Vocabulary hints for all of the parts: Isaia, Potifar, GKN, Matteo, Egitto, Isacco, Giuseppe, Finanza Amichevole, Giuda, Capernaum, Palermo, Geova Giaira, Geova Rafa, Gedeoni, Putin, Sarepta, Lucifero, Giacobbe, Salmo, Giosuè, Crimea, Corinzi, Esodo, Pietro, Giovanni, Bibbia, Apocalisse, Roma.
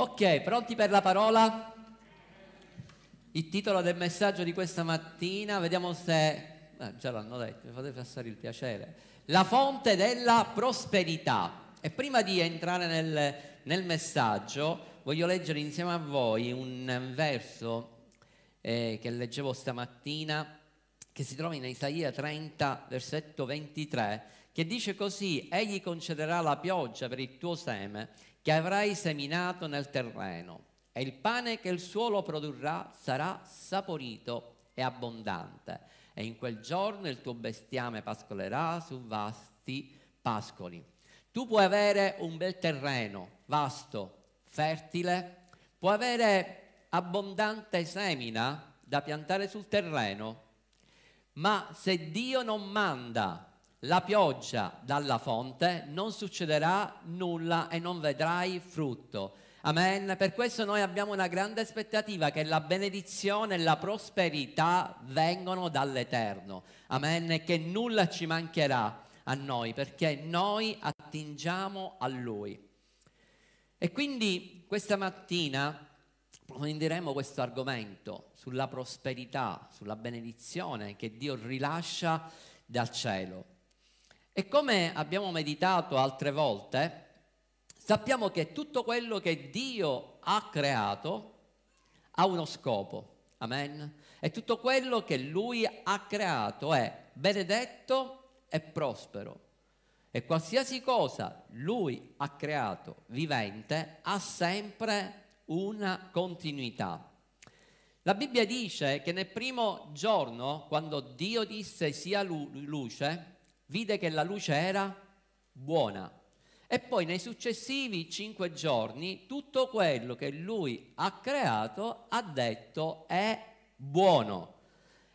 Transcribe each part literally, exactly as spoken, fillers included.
Ok, pronti per la parola? Il titolo del messaggio di questa mattina, vediamo se... Eh, già l'hanno detto, mi fate passare il piacere. La fonte della prosperità. E prima di entrare nel, nel messaggio, voglio leggere insieme a voi un verso eh, che leggevo stamattina, che si trova in Isaia trenta, versetto ventitré, che dice così: egli concederà la pioggia per il tuo seme, che avrai seminato nel terreno, e il pane che il suolo produrrà sarà saporito e abbondante, e in quel giorno il tuo bestiame pascolerà su vasti pascoli. Tu puoi avere un bel terreno, vasto, fertile, puoi avere abbondante semina da piantare sul terreno, ma se Dio non manda la pioggia dalla fonte, non succederà nulla e non vedrai frutto. Amen. Per questo noi abbiamo una grande aspettativa, che la benedizione e la prosperità vengano dall'Eterno. Amen. E che nulla ci mancherà a noi, perché noi attingiamo a Lui. E quindi questa mattina approfondiremo questo argomento sulla prosperità, sulla benedizione che Dio rilascia dal cielo. E come abbiamo meditato altre volte, sappiamo che tutto quello che Dio ha creato ha uno scopo, amen? E tutto quello che Lui ha creato è benedetto e prospero. E qualsiasi cosa Lui ha creato vivente ha sempre una continuità. La Bibbia dice che nel primo giorno, quando Dio disse sia luce, vide che la luce era buona, e poi nei successivi cinque giorni tutto quello che Lui ha creato ha detto è buono.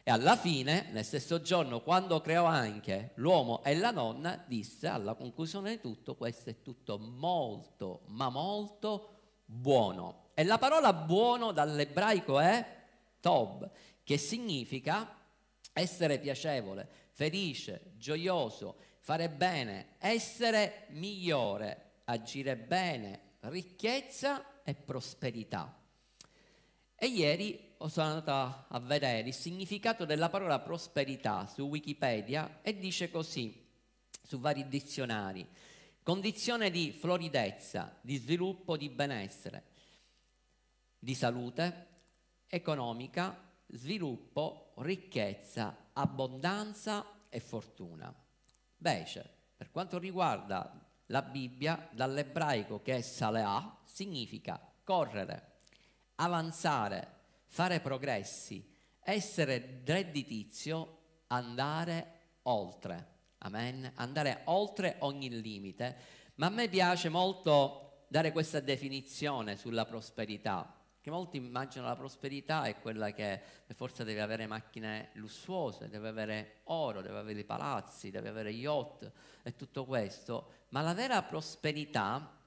E alla fine, nel stesso giorno, quando creò anche l'uomo e la donna, disse alla conclusione di tutto: questo è tutto molto, ma molto buono. E la parola buono dall'ebraico è tov, che significa essere piacevole, felice, gioioso, fare bene, essere migliore, agire bene, ricchezza e prosperità. E ieri sono andato a vedere il significato della parola prosperità su Wikipedia, e dice così, su vari dizionari: condizione di floridezza, di sviluppo, di benessere, di salute, economica, sviluppo, ricchezza, abbondanza e fortuna. Invece, per quanto riguarda la Bibbia, dall'ebraico, che è saleah, significa correre, avanzare, fare progressi, essere redditizio, andare oltre. Amen? Andare oltre ogni limite. Ma a me piace molto dare questa definizione sulla prosperità, che molti immaginano la prosperità è quella che per forza deve avere macchine lussuose, deve avere oro, deve avere palazzi, deve avere yacht e tutto questo. Ma la vera prosperità,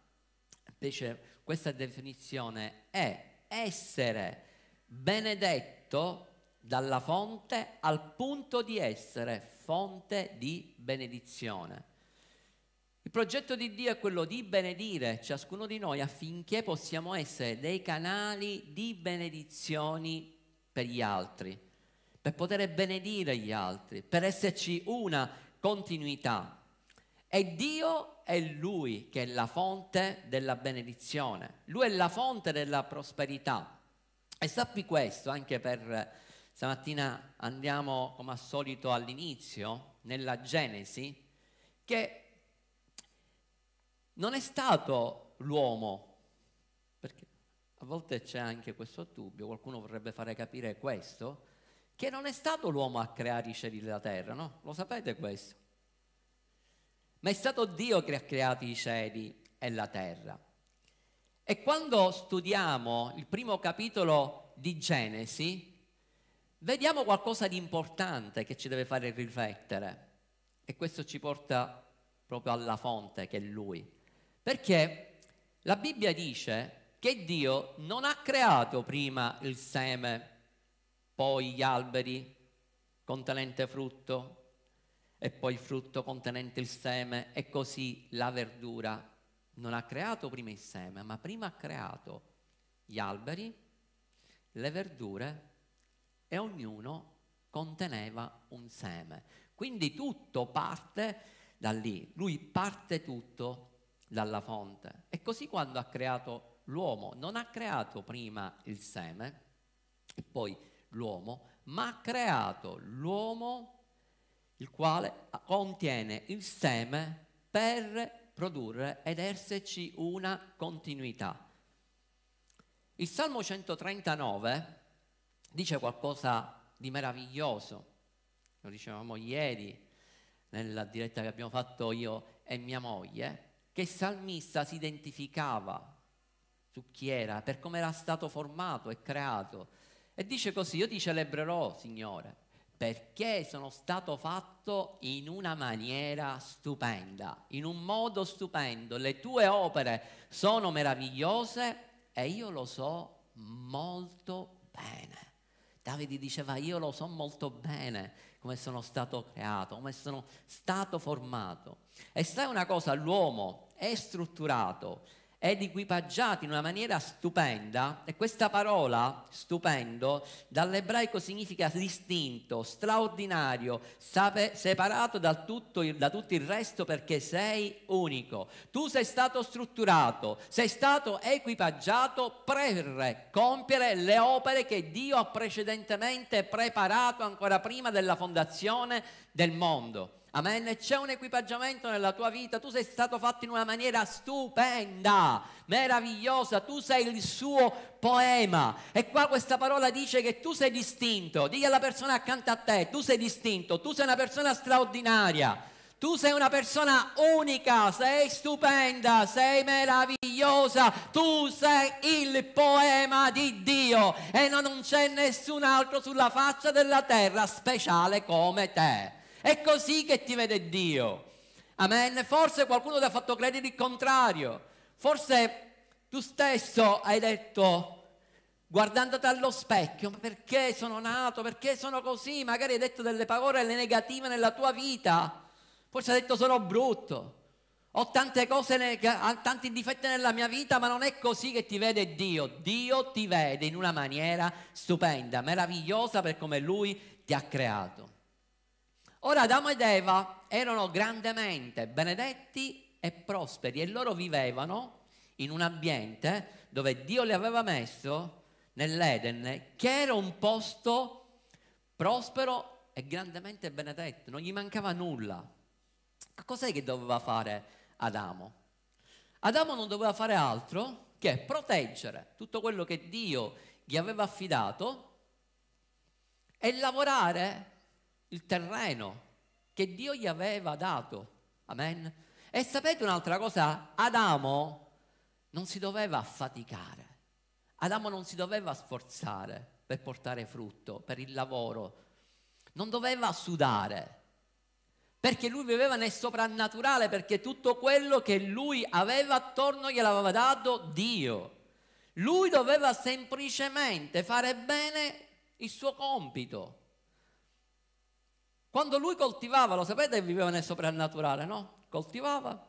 invece, questa definizione è essere benedetto dalla fonte al punto di essere fonte di benedizione. Il progetto di Dio è quello di benedire ciascuno di noi affinché possiamo essere dei canali di benedizioni per gli altri, per poter benedire gli altri, per esserci una continuità. E Dio è Lui che è la fonte della benedizione, Lui è la fonte della prosperità. E sappi questo, anche per stamattina andiamo come al solito all'inizio, nella Genesi, che non è stato l'uomo, perché a volte c'è anche questo dubbio, qualcuno vorrebbe fare capire questo, che non è stato l'uomo a creare i cieli e la terra, no? Lo sapete questo? Ma è stato Dio che ha creato i cieli e la terra. E quando studiamo il primo capitolo di Genesi, vediamo qualcosa di importante che ci deve fare riflettere. E questo ci porta proprio alla fonte, che è Lui. Perché la Bibbia dice che Dio non ha creato prima il seme, poi gli alberi contenente frutto, e poi il frutto contenente il seme, e così la verdura non ha creato prima il seme, ma prima ha creato gli alberi, le verdure, e ognuno conteneva un seme. Quindi tutto parte da lì, lui parte tutto dalla fonte. E così quando ha creato l'uomo, non ha creato prima il seme e poi l'uomo, ma ha creato l'uomo il quale contiene il seme per produrre ed esserci una continuità. Il Salmo centotrentanove dice qualcosa di meraviglioso, lo dicevamo ieri nella diretta che abbiamo fatto io e mia moglie, che il salmista si identificava su chi era, per come era stato formato e creato, e dice così: io ti celebrerò, Signore, perché sono stato fatto in una maniera stupenda, in un modo stupendo, le tue opere sono meravigliose e io lo so molto bene. Davide diceva: io lo so molto bene come sono stato creato, come sono stato formato. E sai una cosa, l'uomo è strutturato ed equipaggiato in una maniera stupenda, e questa parola stupendo dall'ebraico significa distinto, straordinario, separato da tutto, da tutto il resto, perché sei unico. Tu sei stato strutturato, sei stato equipaggiato per compiere le opere che Dio ha precedentemente preparato ancora prima della fondazione del mondo. Amen. C'è un equipaggiamento nella tua vita, tu sei stato fatto in una maniera stupenda, meravigliosa, tu sei il suo poema. E qua questa parola dice che tu sei distinto. Digli alla persona accanto a te: tu sei distinto, tu sei una persona straordinaria, tu sei una persona unica, sei stupenda, sei meravigliosa, tu sei il poema di Dio e non c'è nessun altro sulla faccia della terra speciale come te. È così che ti vede Dio. Amen. Forse qualcuno ti ha fatto credere il contrario. Forse tu stesso hai detto, guardandoti allo specchio: ma perché sono nato? Perché sono così? Magari hai detto delle parole negative nella tua vita. Forse hai detto: sono brutto, ho tante cose, tanti difetti nella mia vita. Ma non è così che ti vede Dio. Dio ti vede in una maniera stupenda, meravigliosa, per come Lui ti ha creato. Ora Adamo ed Eva erano grandemente benedetti e prosperi, e loro vivevano in un ambiente dove Dio li aveva messo, nell'Eden, che era un posto prospero e grandemente benedetto, non gli mancava nulla. Cos'è che doveva fare Adamo? Adamo non doveva fare altro che proteggere tutto quello che Dio gli aveva affidato e lavorare il terreno che Dio gli aveva dato. Amen. E sapete un'altra cosa? Adamo non si doveva affaticare, Adamo non si doveva sforzare per portare frutto, per il lavoro, non doveva sudare, perché lui viveva nel soprannaturale, perché tutto quello che lui aveva attorno gliel'aveva dato Dio. Lui doveva semplicemente fare bene il suo compito. Quando lui coltivava, lo sapete che viveva nel soprannaturale, no? Coltivava,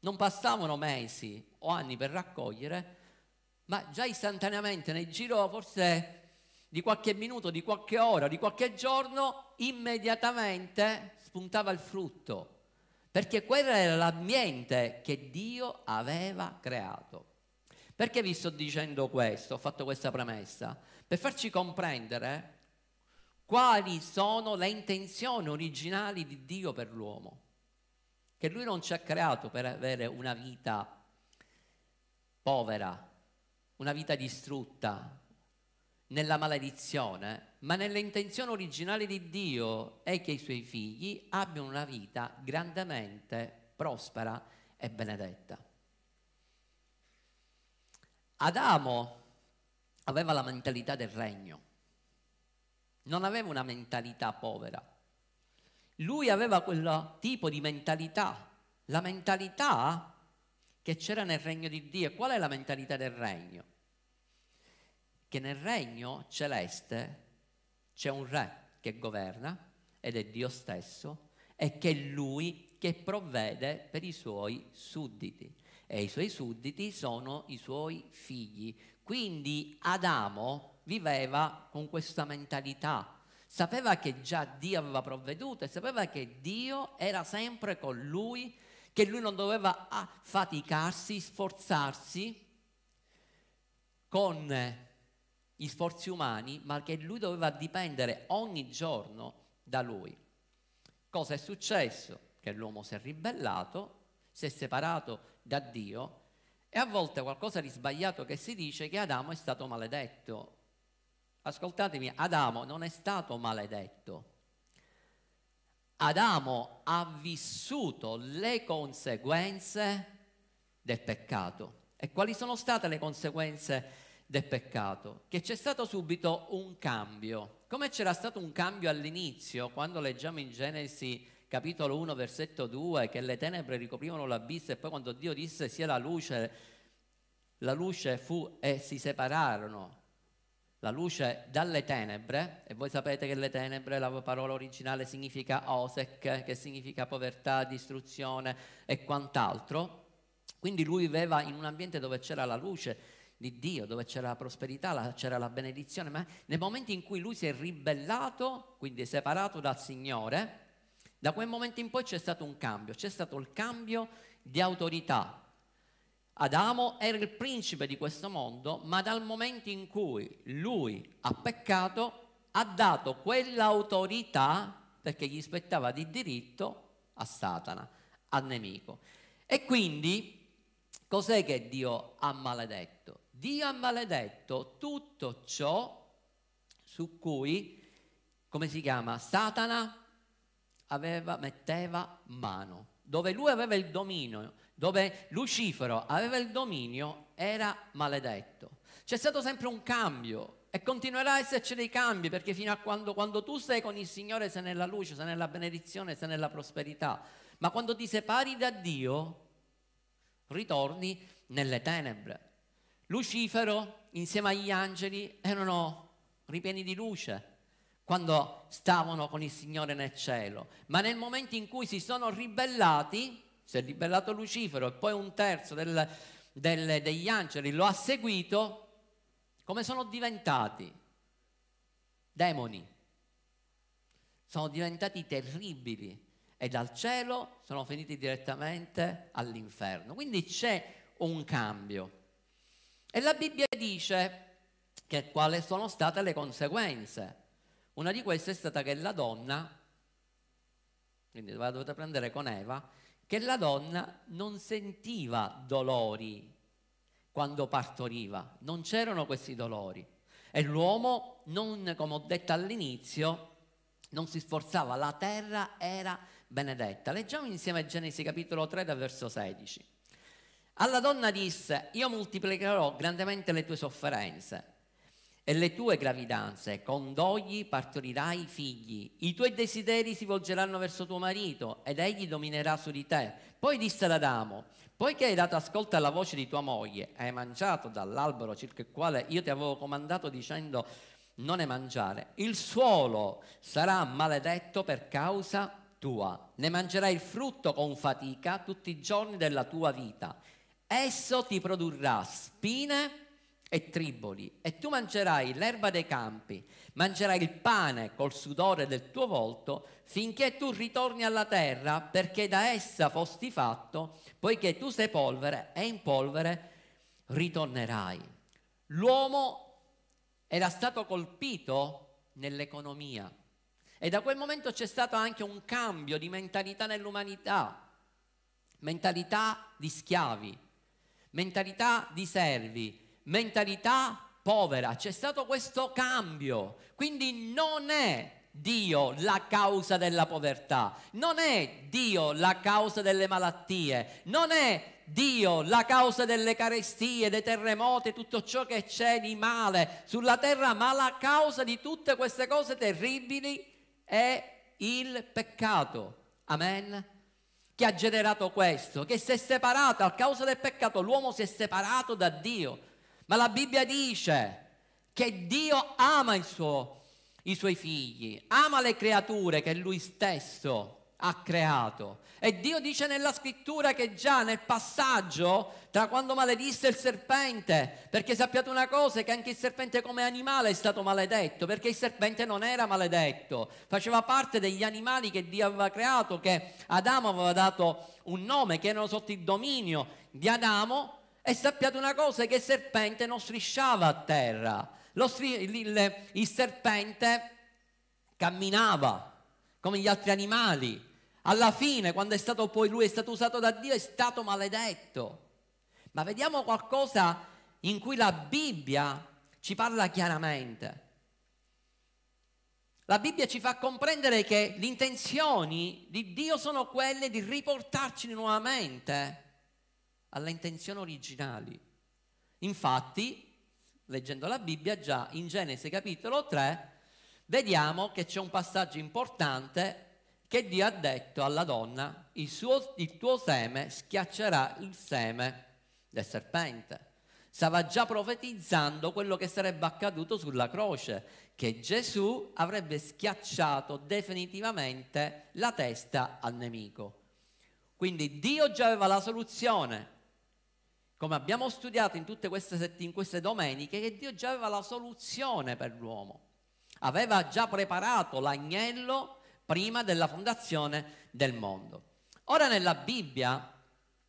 non passavano mesi o anni per raccogliere, ma già istantaneamente, nel giro forse di qualche minuto, di qualche ora, di qualche giorno, immediatamente spuntava il frutto, perché quello era l'ambiente che Dio aveva creato. Perché vi sto dicendo questo, ho fatto questa premessa? Per farci comprendere quali sono le intenzioni originali di Dio per l'uomo, che Lui non ci ha creato per avere una vita povera, una vita distrutta, nella maledizione, ma nelle intenzioni originali di Dio è che i Suoi figli abbiano una vita grandemente prospera e benedetta. Adamo aveva la mentalità del regno, non aveva una mentalità povera. Lui aveva quel tipo di mentalità, la mentalità che c'era nel regno di Dio. E qual è la mentalità del regno? Che nel regno celeste c'è un re che governa, ed è Dio stesso, e che è Lui che provvede per i Suoi sudditi. e i suoi sudditi sono i suoi figli. Quindi Adamo viveva con questa mentalità, sapeva che già Dio aveva provveduto e sapeva che Dio era sempre con lui, che lui non doveva affaticarsi, sforzarsi con gli sforzi umani, ma che lui doveva dipendere ogni giorno da lui. Cosa è successo? Che l'uomo si è ribellato, si è separato da Dio, e a volte qualcosa di sbagliato che si dice che Adamo è stato maledetto. Ascoltatemi, Adamo non è stato maledetto. Adamo ha vissuto le conseguenze del peccato. E quali sono state le conseguenze del peccato? Che c'è stato subito un cambio. Come c'era stato un cambio all'inizio, quando leggiamo in Genesi capitolo uno versetto due che le tenebre ricoprivano l'abisso, e poi quando Dio disse sia la luce, la luce fu, e si separarono la luce dalle tenebre. E voi sapete che le tenebre, la parola originale significa osec, che significa povertà, distruzione e quant'altro. Quindi lui viveva in un ambiente dove c'era la luce di Dio, dove c'era la prosperità, c'era la benedizione, ma nel momento in cui lui si è ribellato, quindi separato dal Signore, da quel momento in poi c'è stato un cambio, c'è stato il cambio di autorità. Adamo era il principe di questo mondo, ma dal momento in cui lui ha peccato, ha dato quell'autorità, perché gli spettava di diritto, a Satana, al nemico. E quindi cos'è che Dio ha maledetto? Dio ha maledetto tutto ciò su cui, come si chiama, Satana aveva, metteva mano. Dove lui aveva il dominio, dove Lucifero aveva il dominio, era maledetto. C'è stato sempre un cambio e continuerà a esserci dei cambi, perché fino a quando, quando tu sei con il Signore sei nella luce, sei nella benedizione, sei nella prosperità. Ma quando ti separi da Dio, ritorni nelle tenebre. Lucifero insieme agli angeli erano ripieni di luce quando stavano con il Signore nel cielo, ma nel momento in cui si sono ribellati, si è ribellato Lucifero e poi un terzo del, del, degli angeli lo ha seguito, come sono diventati? Demoni. Sono diventati terribili e dal cielo sono finiti direttamente all'inferno. Quindi c'è un cambio. E la Bibbia dice che quali sono state le conseguenze. Una di queste è stata che la donna, quindi la dovete prendere con Eva, che la donna non sentiva dolori quando partoriva, non c'erano questi dolori. E l'uomo, non, come ho detto all'inizio, non si sforzava, la terra era benedetta. Leggiamo insieme Genesi capitolo tre dal verso sedici. Alla donna disse: io moltiplicherò grandemente le tue sofferenze e le tue gravidanze, con dogli partorirai figli, i tuoi desideri si volgeranno verso tuo marito ed egli dominerà su di te. Poi disse ad Adamo: poiché hai dato ascolto alla voce di tua moglie, hai mangiato dall'albero circa il quale io ti avevo comandato dicendo non ne mangiare, il suolo sarà maledetto per causa tua, ne mangerai il frutto con fatica tutti i giorni della tua vita. Esso ti produrrà spine e triboli, e tu mangerai l'erba dei campi, mangerai il pane col sudore del tuo volto, finché tu ritorni alla terra, perché da essa fosti fatto, poiché tu sei polvere e in polvere ritornerai. L'uomo era stato colpito nell'economia e da quel momento c'è stato anche un cambio di mentalità nell'umanità, mentalità di schiavi, mentalità di servi, mentalità povera. C'è stato questo cambio. Quindi non è Dio la causa della povertà, non è Dio la causa delle malattie, non è Dio la causa delle carestie, dei terremoti, tutto ciò che c'è di male sulla terra, ma la causa di tutte queste cose terribili è il peccato. Amen. Che ha generato questo, che si è separato a causa del peccato, l'uomo si è separato da Dio. Ma la Bibbia dice che Dio ama il suo, i suoi figli, ama le creature che lui stesso ha creato. E Dio dice nella scrittura che già nel passaggio tra quando maledisse il serpente, perché sappiate una cosa, che anche il serpente come animale è stato maledetto, perché il serpente non era maledetto, faceva parte degli animali che Dio aveva creato, che Adamo aveva dato un nome, che erano sotto il dominio di Adamo. E sappiate una cosa, che il serpente non strisciava a terra, Lo stri- il, il serpente camminava come gli altri animali. Alla fine, quando è stato poi lui è stato usato da Dio, è stato maledetto. Ma vediamo qualcosa in cui la Bibbia ci parla chiaramente. La Bibbia ci fa comprendere che le intenzioni di Dio sono quelle di riportarci nuovamente alle intenzioni originali. Infatti, leggendo la Bibbia, già in Genesi capitolo tre, vediamo che c'è un passaggio importante che Dio ha detto alla donna: il, suo, il tuo seme schiaccerà il seme del serpente. Stava già profetizzando quello che sarebbe accaduto sulla croce, che Gesù avrebbe schiacciato definitivamente la testa al nemico. Quindi Dio già aveva la soluzione, come abbiamo studiato in tutte queste, in queste domeniche, che Dio già aveva la soluzione per l'uomo. Aveva già preparato l'agnello prima della fondazione del mondo. Ora nella Bibbia,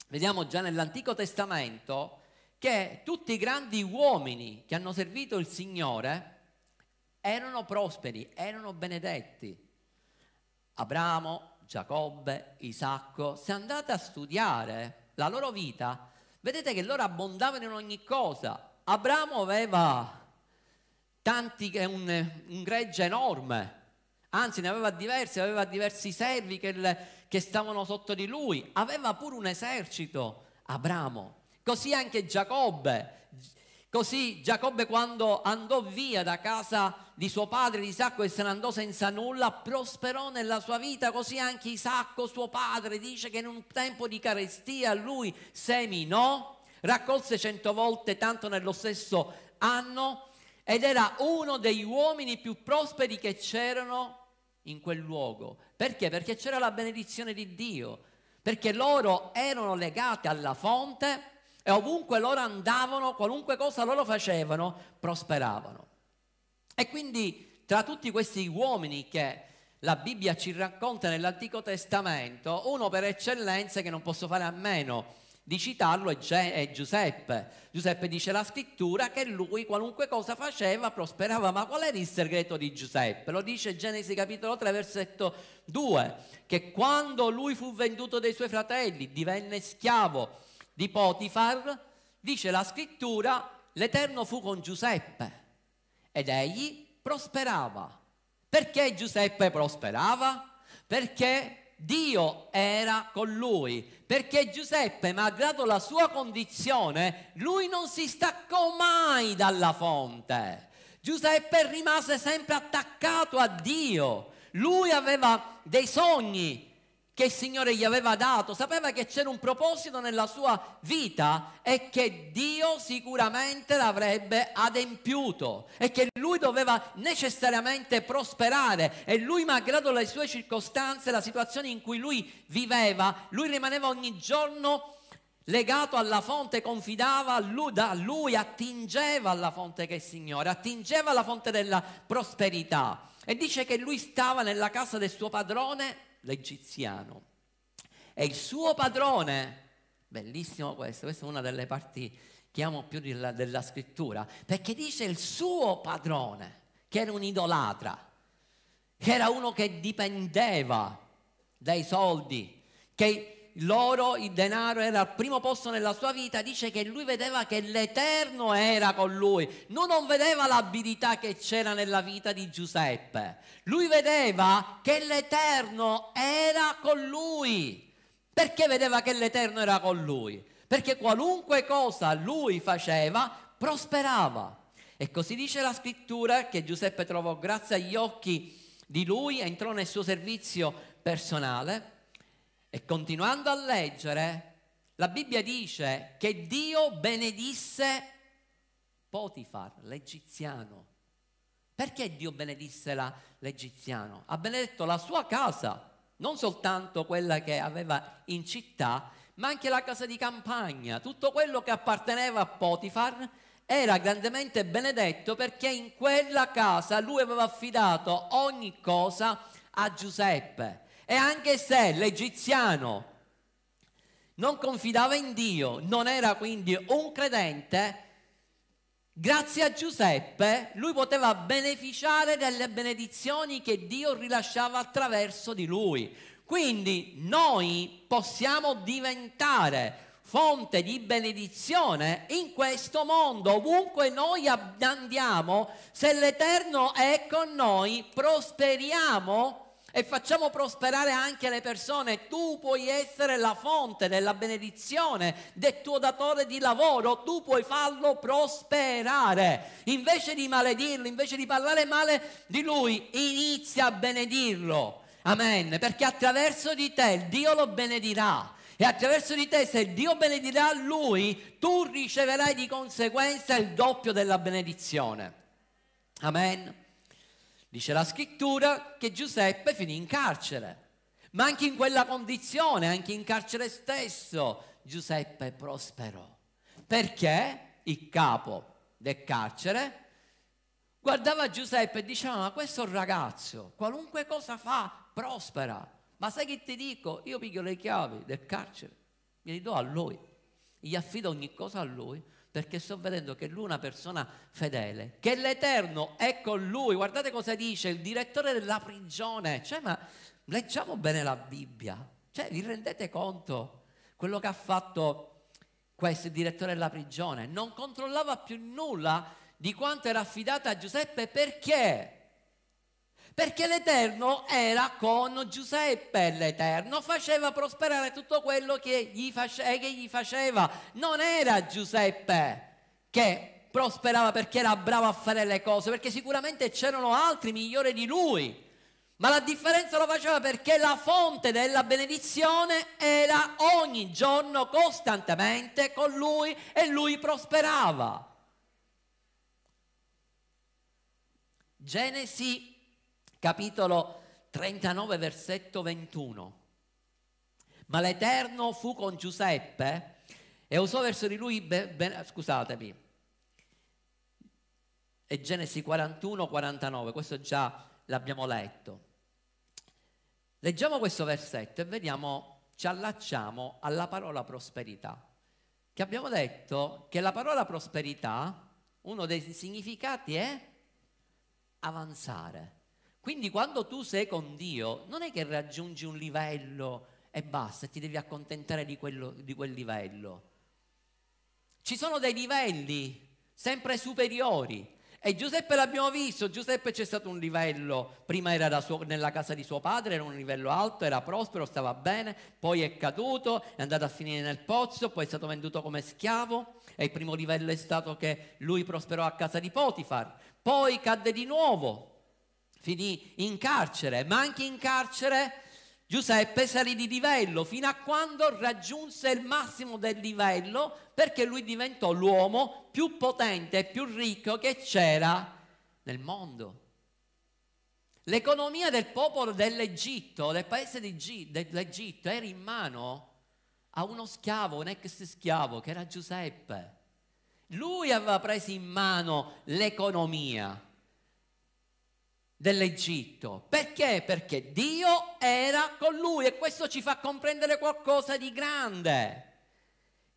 vediamo già nell'Antico Testamento, che tutti i grandi uomini che hanno servito il Signore erano prosperi, erano benedetti. Abramo, Giacobbe, Isacco, se andate a studiare la loro vita, vedete che loro abbondavano in ogni cosa. Abramo aveva tanti, un, un gregge enorme, anzi ne aveva diversi, aveva diversi servi che, le, che stavano sotto di lui, aveva pure un esercito, Abramo. Così anche Giacobbe, così Giacobbe quando andò via da casa di suo padre, di Isacco, e se ne andò senza nulla, prosperò nella sua vita. Così anche Isacco, suo padre, dice che in un tempo di carestia lui seminò, raccolse cento volte tanto nello stesso anno, ed era uno degli uomini più prosperi che c'erano in quel luogo. Perché? Perché c'era la benedizione di Dio, perché loro erano legati alla fonte e ovunque loro andavano, qualunque cosa loro facevano, prosperavano. E quindi tra tutti questi uomini che la Bibbia ci racconta nell'Antico Testamento, uno per eccellenza, che non posso fare a meno di citarlo, è, Ge- è Giuseppe. Giuseppe, dice la scrittura, che lui qualunque cosa faceva prosperava. Ma qual era il segreto di Giuseppe? Lo dice Genesi capitolo tre versetto due, che quando lui fu venduto dai suoi fratelli, divenne schiavo di Potifar, dice la scrittura, l'Eterno fu con Giuseppe ed egli prosperava. Perché Giuseppe prosperava? Perché Dio era con lui, perché Giuseppe, malgrado la sua condizione, lui non si staccò mai dalla fonte. Giuseppe rimase sempre attaccato a Dio. Lui aveva dei sogni che il Signore gli aveva dato, sapeva che c'era un proposito nella sua vita e che Dio sicuramente l'avrebbe adempiuto e che lui doveva necessariamente prosperare. E lui, malgrado le sue circostanze, la situazione in cui lui viveva, lui rimaneva ogni giorno legato alla fonte, confidava a lui, da lui attingeva alla fonte che è il Signore, attingeva alla fonte della prosperità. E dice che lui stava nella casa del suo padrone, l'egiziano, e il suo padrone, bellissimo questo, questa è una delle parti che amo più della, della scrittura, perché dice il suo padrone, che era un idolatra, che era uno che dipendeva dai soldi, che loro, il denaro era al primo posto nella sua vita. Dice che lui vedeva che l'Eterno era con lui, lui non vedeva l'abilità che c'era nella vita di Giuseppe, lui vedeva che l'Eterno era con lui. Perché vedeva che l'Eterno era con lui? Perché qualunque cosa lui faceva prosperava. E così dice la scrittura che Giuseppe trovò grazia agli occhi di lui, entrò nel suo servizio personale. E continuando a leggere, la Bibbia dice che Dio benedisse Potifar, l'egiziano. Perché Dio benedisse la, l'egiziano? Ha benedetto la sua casa, non soltanto quella che aveva in città, ma anche la casa di campagna. Tutto quello che apparteneva a Potifar era grandemente benedetto, perché in quella casa lui aveva affidato ogni cosa a Giuseppe. E anche se l'egiziano non confidava in Dio, non era quindi un credente, grazie a Giuseppe lui poteva beneficiare delle benedizioni che Dio rilasciava attraverso di lui. Quindi noi possiamo diventare fonte di benedizione in questo mondo. Ovunque noi andiamo, se l'Eterno è con noi, prosperiamo e facciamo prosperare anche le persone. Tu puoi essere la fonte della benedizione del tuo datore di lavoro, tu puoi farlo prosperare. Invece di maledirlo, invece di parlare male di lui, inizia a benedirlo. Amen. Perché attraverso di te Dio lo benedirà. E attraverso di te, se Dio benedirà lui, tu riceverai di conseguenza il doppio della benedizione. Amen. Dice la scrittura che Giuseppe finì in carcere, ma anche in quella condizione, anche in carcere stesso, Giuseppe prosperò, perché il capo del carcere guardava Giuseppe e diceva: ma questo ragazzo, qualunque cosa fa, prospera. Ma sai che ti dico? Io piglio le chiavi del carcere, gliele do a lui, gli affido ogni cosa a lui, perché sto vedendo che lui è una persona fedele, che l'Eterno è con lui. Guardate cosa dice il direttore della prigione. Cioè, ma leggiamo bene la Bibbia. Cioè, vi rendete conto quello che ha fatto questo direttore della prigione? Non controllava più nulla di quanto era affidata a Giuseppe. Perché? Perché l'Eterno era con Giuseppe, l'Eterno faceva prosperare tutto quello che gli, face, che gli faceva. Non era Giuseppe che prosperava perché era bravo a fare le cose, perché sicuramente c'erano altri migliori di lui, ma la differenza lo faceva perché la fonte della benedizione era ogni giorno costantemente con lui e lui prosperava. Genesi capitolo trentanove, versetto ventuno. Ma l'Eterno fu con Giuseppe e usò verso di lui, be, be, scusatemi, e Genesi quarantuno quarantanove, questo già l'abbiamo letto. Leggiamo questo versetto e vediamo, ci allacciamo alla parola prosperità, che abbiamo detto che la parola prosperità, uno dei significati è avanzare. Quindi quando tu sei con Dio, non è che raggiungi un livello e basta, ti devi accontentare di, quello, di quel livello. Ci sono dei livelli sempre superiori. E Giuseppe l'abbiamo visto, Giuseppe c'è stato un livello, prima era da suo, nella casa di suo padre, era un livello alto, era prospero, stava bene, poi è caduto, è andato a finire nel pozzo, poi è stato venduto come schiavo e il primo livello è stato che lui prosperò a casa di Potifar, poi cadde di nuovo, finì in carcere, ma anche in carcere Giuseppe salì di livello fino a quando raggiunse il massimo del livello, perché lui diventò l'uomo più potente e più ricco che c'era nel mondo. L'economia del popolo dell'Egitto, del paese dell'Egitto, era in mano a uno schiavo, un ex schiavo, che era Giuseppe. Lui aveva preso in mano l'economia dell'Egitto. Perché? Perché Dio era con lui, e questo ci fa comprendere qualcosa di grande,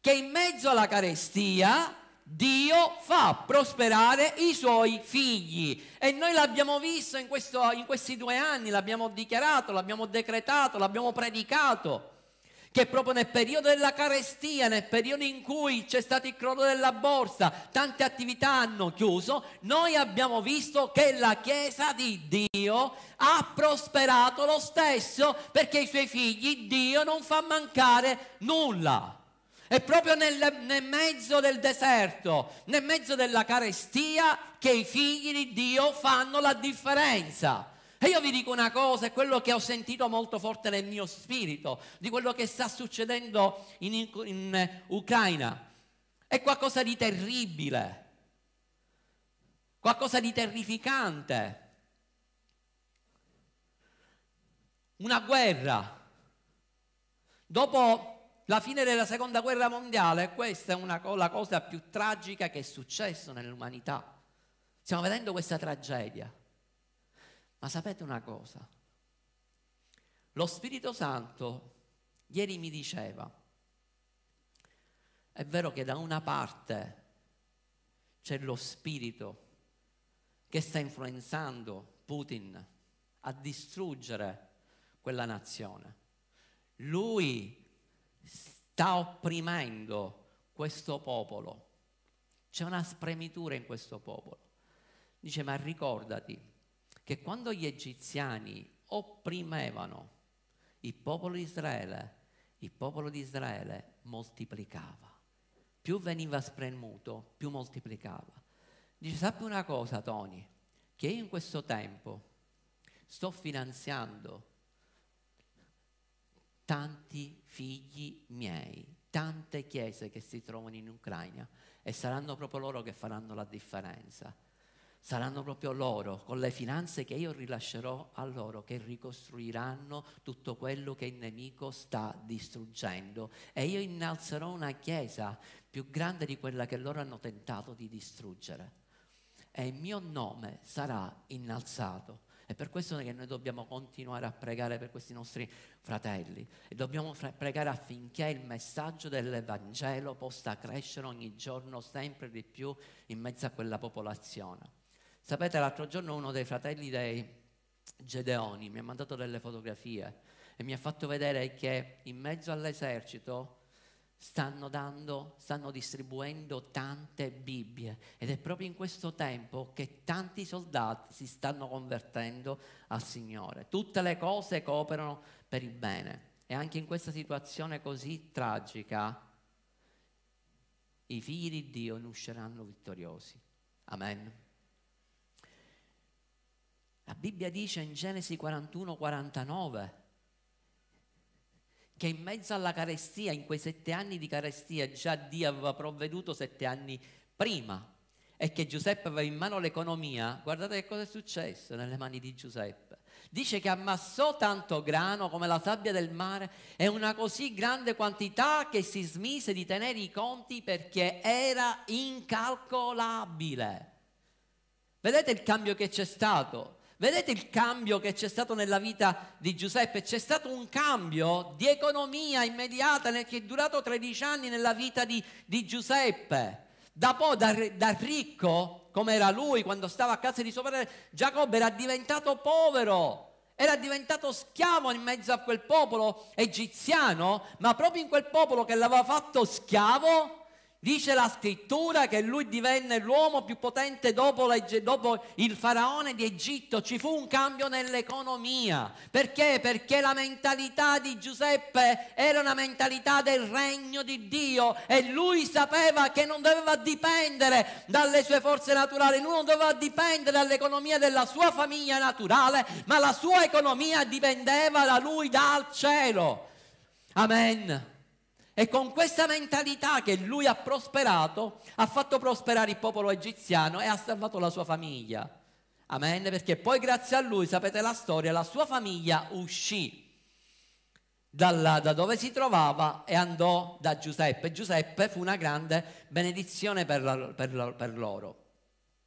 che in mezzo alla carestia Dio fa prosperare i suoi figli. E noi l'abbiamo visto in, questo, in questi due anni, l'abbiamo dichiarato, l'abbiamo decretato, l'abbiamo predicato, che proprio nel periodo della carestia, nel periodo in cui c'è stato il crollo della borsa, tante attività hanno chiuso, noi abbiamo visto che la Chiesa di Dio ha prosperato lo stesso, perché i suoi figli Dio non fa mancare nulla. È proprio nel, nel mezzo del deserto, nel mezzo della carestia, che i figli di Dio fanno la differenza. E io vi dico una cosa, è quello che ho sentito molto forte nel mio spirito, di quello che sta succedendo in, in, in Ucraina. È qualcosa di terribile, qualcosa di terrificante. una guerra. Dopo la fine della seconda guerra mondiale, questa è una, la cosa più tragica che è successo nell'umanità. Stiamo vedendo questa tragedia. Ma sapete una cosa? Lo Spirito Santo ieri mi diceva, è vero che da una parte c'è lo spirito che sta influenzando Putin a distruggere quella nazione. Lui sta opprimendo questo popolo. C'è una spremitura in questo popolo. Dice, ma ricordati che quando gli egiziani opprimevano il popolo di Israele, il popolo di Israele moltiplicava. Più veniva spremuto, più moltiplicava. Dice, sappi una cosa, Tony, che io in questo tempo sto finanziando tanti figli miei, tante chiese che si trovano in Ucraina, e saranno proprio loro che faranno la differenza. Saranno proprio loro, con le finanze che io rilascerò a loro, che ricostruiranno tutto quello che il nemico sta distruggendo. E io innalzerò una chiesa più grande di quella che loro hanno tentato di distruggere. E il mio nome sarà innalzato. E per questo è che noi dobbiamo continuare a pregare per questi nostri fratelli. E dobbiamo pregare affinché il messaggio dell'Evangelo possa crescere ogni giorno sempre di più in mezzo a quella popolazione. Sapete, l'altro giorno uno dei fratelli dei Gedeoni mi ha mandato delle fotografie e mi ha fatto vedere che in mezzo all'esercito stanno dando, stanno distribuendo tante Bibbie, ed è proprio in questo tempo che tanti soldati si stanno convertendo al Signore. Tutte le cose cooperano per il bene, e anche in questa situazione così tragica i figli di Dio ne usciranno vittoriosi. Amen. La Bibbia dice in Genesi quarantuno quarantanove che in mezzo alla carestia, in quei sette anni di carestia, già Dio aveva provveduto sette anni prima, e che Giuseppe aveva in mano l'economia. Guardate che cosa è successo nelle mani di Giuseppe. Dice che ammassò tanto grano come la sabbia del mare, e una così grande quantità che si smise di tenere i conti, perché era incalcolabile. Vedete il cambio che c'è stato? Vedete il cambio che c'è stato nella vita di Giuseppe? C'è stato un cambio di economia immediata che è durato tredici anni nella vita di, di Giuseppe. Da, po', da, da ricco, come era lui quando stava a casa di suo padre Giacobbe, era diventato povero. Era diventato schiavo in mezzo a quel popolo egiziano, ma proprio in quel popolo che l'aveva fatto schiavo, dice la scrittura che lui divenne l'uomo più potente dopo, la, dopo il faraone di Egitto. Ci fu un cambio nell'economia. Perché? Perché la mentalità di Giuseppe era una mentalità del regno di Dio, e lui sapeva che non doveva dipendere dalle sue forze naturali, lui non doveva dipendere dall'economia della sua famiglia naturale, ma la sua economia dipendeva da lui, dal cielo. Amen. E con questa mentalità che lui ha prosperato, ha fatto prosperare il popolo egiziano e ha salvato la sua famiglia. Amen. Perché poi grazie a lui, sapete la storia, la sua famiglia uscì dalla, da dove si trovava e andò da Giuseppe. Giuseppe fu una grande benedizione per, la, per, la, per loro.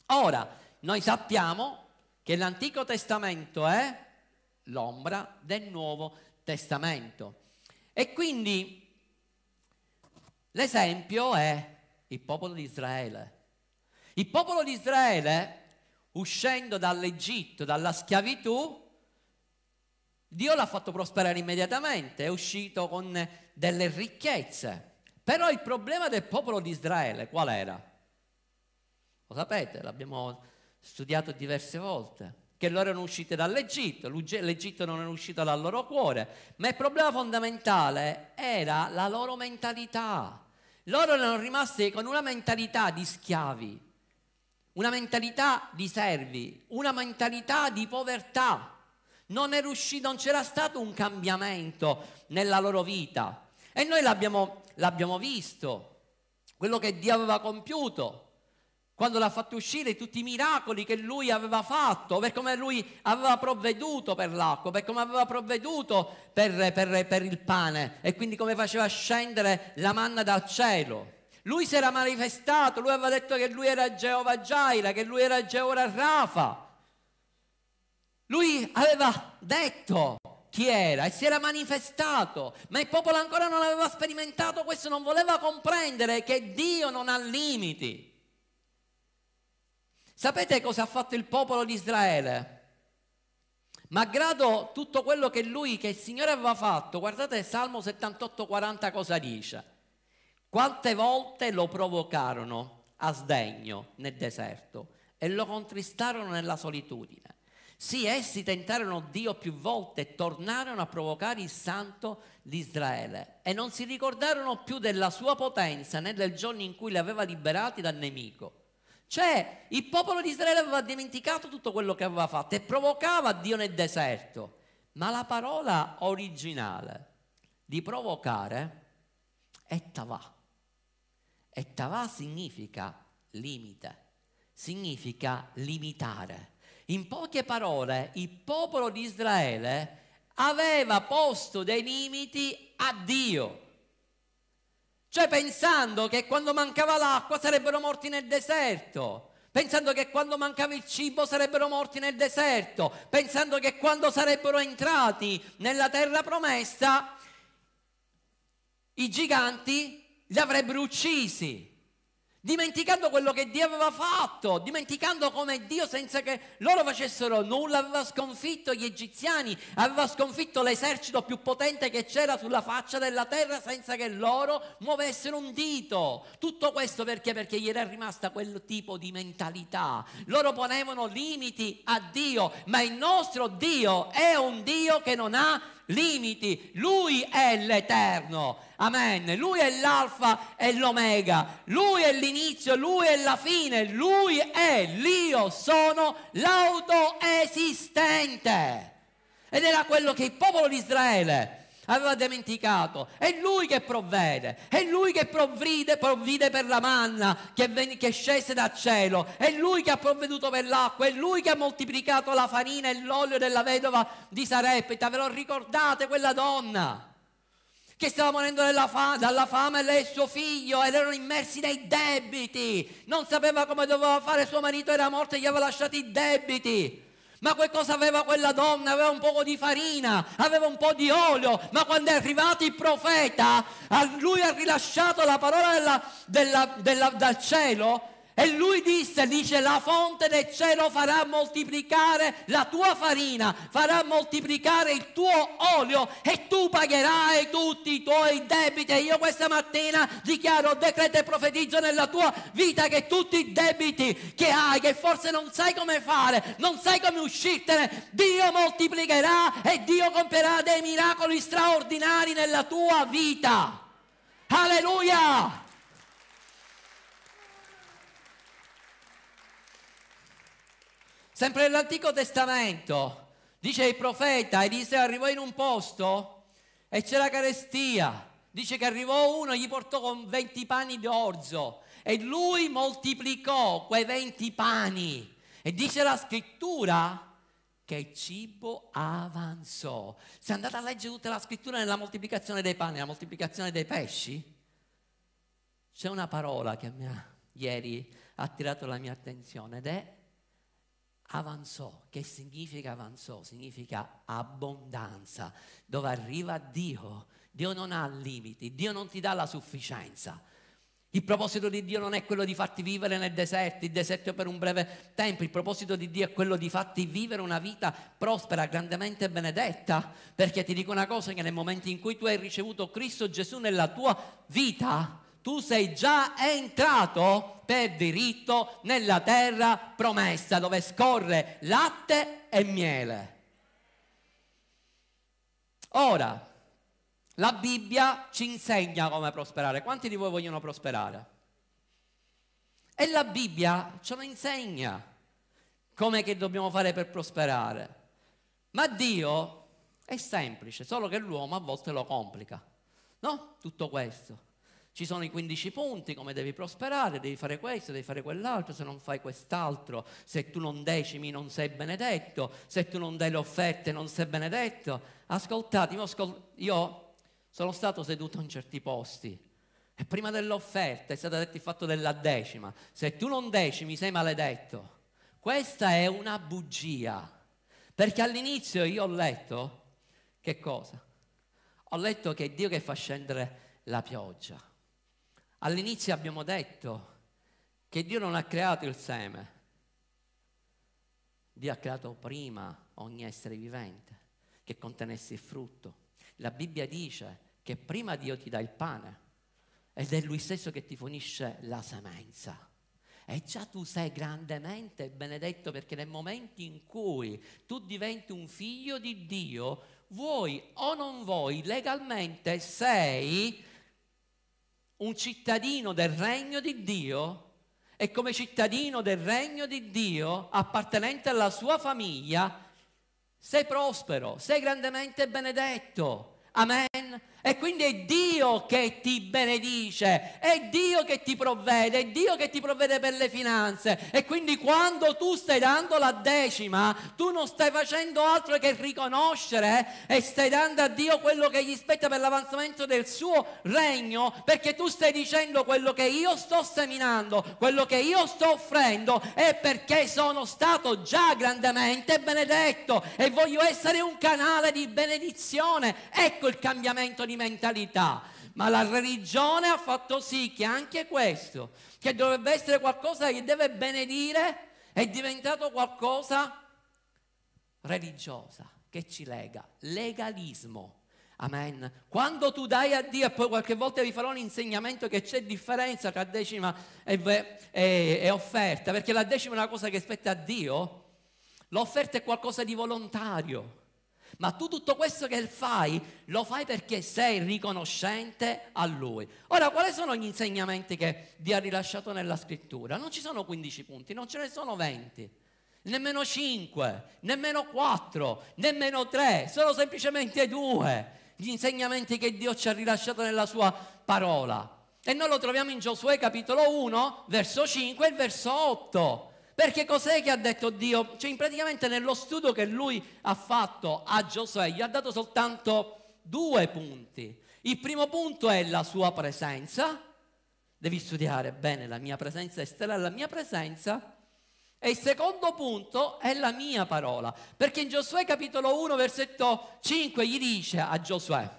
Ora, noi sappiamo che l'Antico Testamento è l'ombra del Nuovo Testamento. E quindi l'esempio è il popolo di Israele. Il popolo di Israele, uscendo dall'Egitto, dalla schiavitù, Dio l'ha fatto prosperare immediatamente, è uscito con delle ricchezze. Però il problema del popolo di Israele qual era? Lo sapete, l'abbiamo studiato diverse volte. Che loro erano uscite dall'Egitto, l'Egitto non era uscito dal loro cuore, ma il problema fondamentale era la loro mentalità. Loro erano rimasti con una mentalità di schiavi, una mentalità di servi, una mentalità di povertà. Non è riuscito, non c'era stato un cambiamento nella loro vita. E noi l'abbiamo visto, quello che Dio aveva compiuto. quando l'ha fatto uscire, tutti i miracoli che lui aveva fatto, per come lui aveva provveduto per l'acqua, per come aveva provveduto per, per, per il pane, e quindi come faceva scendere la manna dal cielo. Lui si era manifestato, lui aveva detto che lui era Geova Giaira, che lui era Geova Rafa. Lui aveva detto chi era e si era manifestato, ma il popolo ancora non aveva sperimentato questo, non voleva comprendere che Dio non ha limiti. Sapete cosa ha fatto il popolo di Israele? Malgrado tutto quello che lui, che il Signore aveva fatto, guardate Salmo settantotto quaranta cosa dice: quante volte lo provocarono a sdegno nel deserto e lo contristarono nella solitudine. Sì, essi tentarono Dio più volte e tornarono a provocare il Santo di Israele, e non si ricordarono più della sua potenza né del giorno in cui li aveva liberati dal nemico. Cioè, il popolo di Israele aveva dimenticato tutto quello che aveva fatto e provocava Dio nel deserto. Ma la parola originale di provocare è tavà. E tavà significa limite, significa limitare. In poche parole, il popolo di Israele aveva posto dei limiti a Dio, cioè pensando che quando mancava l'acqua sarebbero morti nel deserto, pensando che quando mancava il cibo sarebbero morti nel deserto, pensando che quando sarebbero entrati nella terra promessa i giganti li avrebbero uccisi, dimenticando quello che Dio aveva fatto, dimenticando come Dio, senza che loro facessero nulla, aveva sconfitto gli egiziani, aveva sconfitto l'esercito più potente che c'era sulla faccia della terra senza che loro muovessero un dito. Tutto questo perché? Perché gli era rimasta quel tipo di mentalità. Loro ponevano limiti a Dio, ma il nostro Dio è un Dio che non ha limiti, Lui è l'Eterno, amen, Lui è l'Alfa e l'Omega, Lui è l'inizio, Lui è la fine, Lui è l'Io sono, l'autoesistente. Ed era quello che il popolo di Israele aveva dimenticato. È Lui che provvede, è Lui che provvide, provvide per la manna che, ven- che scese dal cielo, è Lui che ha provveduto per l'acqua, è Lui che ha moltiplicato la farina e l'olio della vedova di Sarepta. Ve lo ricordate quella donna che stava morendo dalla, fa- dalla fame, lei e suo figlio, ed erano immersi nei debiti, non sapeva come doveva fare, suo marito era morto e gli aveva lasciato i debiti. Ma che cosa aveva quella donna? Aveva un poco di farina, aveva un po' di olio, ma quando è arrivato il profeta, lui ha rilasciato la parola della, della, della, dal cielo, e lui disse, dice, la fonte del cielo farà moltiplicare la tua farina, farà moltiplicare il tuo olio, e tu pagherai tutti i tuoi debiti. E io questa mattina dichiaro, decreto e profetizzo nella tua vita che tutti i debiti che hai, che forse non sai come fare, non sai come uscirtene, Dio moltiplicherà e Dio compierà dei miracoli straordinari nella tua vita. Alleluia! Sempre nell'Antico Testamento dice il profeta, e dice, arrivò in un posto e c'era carestia, dice che arrivò uno, gli portò con venti pani d'orzo e lui moltiplicò quei venti pani, e dice la scrittura che il cibo avanzò. Se andate a leggere tutta la scrittura nella moltiplicazione dei pani, nella moltiplicazione dei pesci, c'è una parola che mi ha, ieri ha attirato la mia attenzione, ed è avanzò. Che significa avanzò? Significa abbondanza. Dove arriva Dio, Dio non ha limiti, Dio non ti dà la sufficienza. Il proposito di Dio non è quello di farti vivere nel deserto, il deserto per un breve tempo. Il proposito di Dio è quello di farti vivere una vita prospera, grandemente benedetta, perché ti dico una cosa, che nel momento in cui tu hai ricevuto Cristo Gesù nella tua vita, tu sei già entrato per diritto nella terra promessa, dove scorre latte e miele. Ora, la Bibbia ci insegna come prosperare. Quanti di voi vogliono prosperare? E la Bibbia ce lo insegna come che dobbiamo fare per prosperare. Ma Dio è semplice, solo che l'uomo a volte lo complica, no? Tutto questo. Ci sono i quindici punti, come devi prosperare, devi fare questo, devi fare quell'altro, se non fai quest'altro, se tu non decimi non sei benedetto, se tu non dai le offerte non sei benedetto. Ascoltate, io, ascol- io sono stato seduto in certi posti e prima dell'offerta è stato detto il fatto della decima. Se tu non decimi sei maledetto. Questa è una bugia, perché all'inizio io ho letto che cosa? Ho letto che è Dio che fa scendere la pioggia. All'inizio abbiamo detto che Dio non ha creato il seme. Dio ha creato prima ogni essere vivente che contenesse il frutto. La Bibbia dice che prima Dio ti dà il pane ed è Lui stesso che ti fornisce la semenza. E già tu sei grandemente benedetto, perché nel momento in cui tu diventi un figlio di Dio, vuoi o non vuoi, legalmente sei un cittadino del regno di Dio, e come cittadino del regno di Dio, appartenente alla sua famiglia, sei prospero, sei grandemente benedetto. Amen. E quindi è Dio che ti benedice, è Dio che ti provvede, è Dio che ti provvede per le finanze. E quindi quando tu stai dando la decima, tu non stai facendo altro che riconoscere e stai dando a Dio quello che gli spetta per l'avanzamento del suo regno, perché tu stai dicendo: quello che io sto seminando, quello che io sto offrendo, è perché sono stato già grandemente benedetto e voglio essere un canale di benedizione. Ecco il cambiamento di mentalità. Ma la religione ha fatto sì che anche questo, che dovrebbe essere qualcosa che deve benedire, è diventato qualcosa religiosa che ci lega, legalismo. Amen. Quando tu dai a Dio, e poi qualche volta vi farò un insegnamento che c'è differenza tra decima e, e, e offerta, perché la decima è una cosa che spetta a Dio, l'offerta è qualcosa di volontario. Ma tu tutto questo che fai, lo fai perché sei riconoscente a Lui. Ora, quali sono gli insegnamenti che Dio ha rilasciato nella Scrittura? Non ci sono quindici punti, non ce ne sono venti, nemmeno cinque, nemmeno quattro, nemmeno tre, sono semplicemente due gli insegnamenti che Dio ci ha rilasciato nella Sua parola. E noi lo troviamo in Giosuè capitolo uno, verso cinque e verso otto. Perché cos'è che ha detto Dio? Cioè, praticamente nello studio che lui ha fatto a Giosuè, gli ha dato soltanto due punti. Il primo punto è la sua presenza. Devi studiare bene la mia presenza, esterna la mia presenza. E il secondo punto è la mia parola. Perché in Giosuè capitolo uno, versetto cinque, gli dice a Giosuè: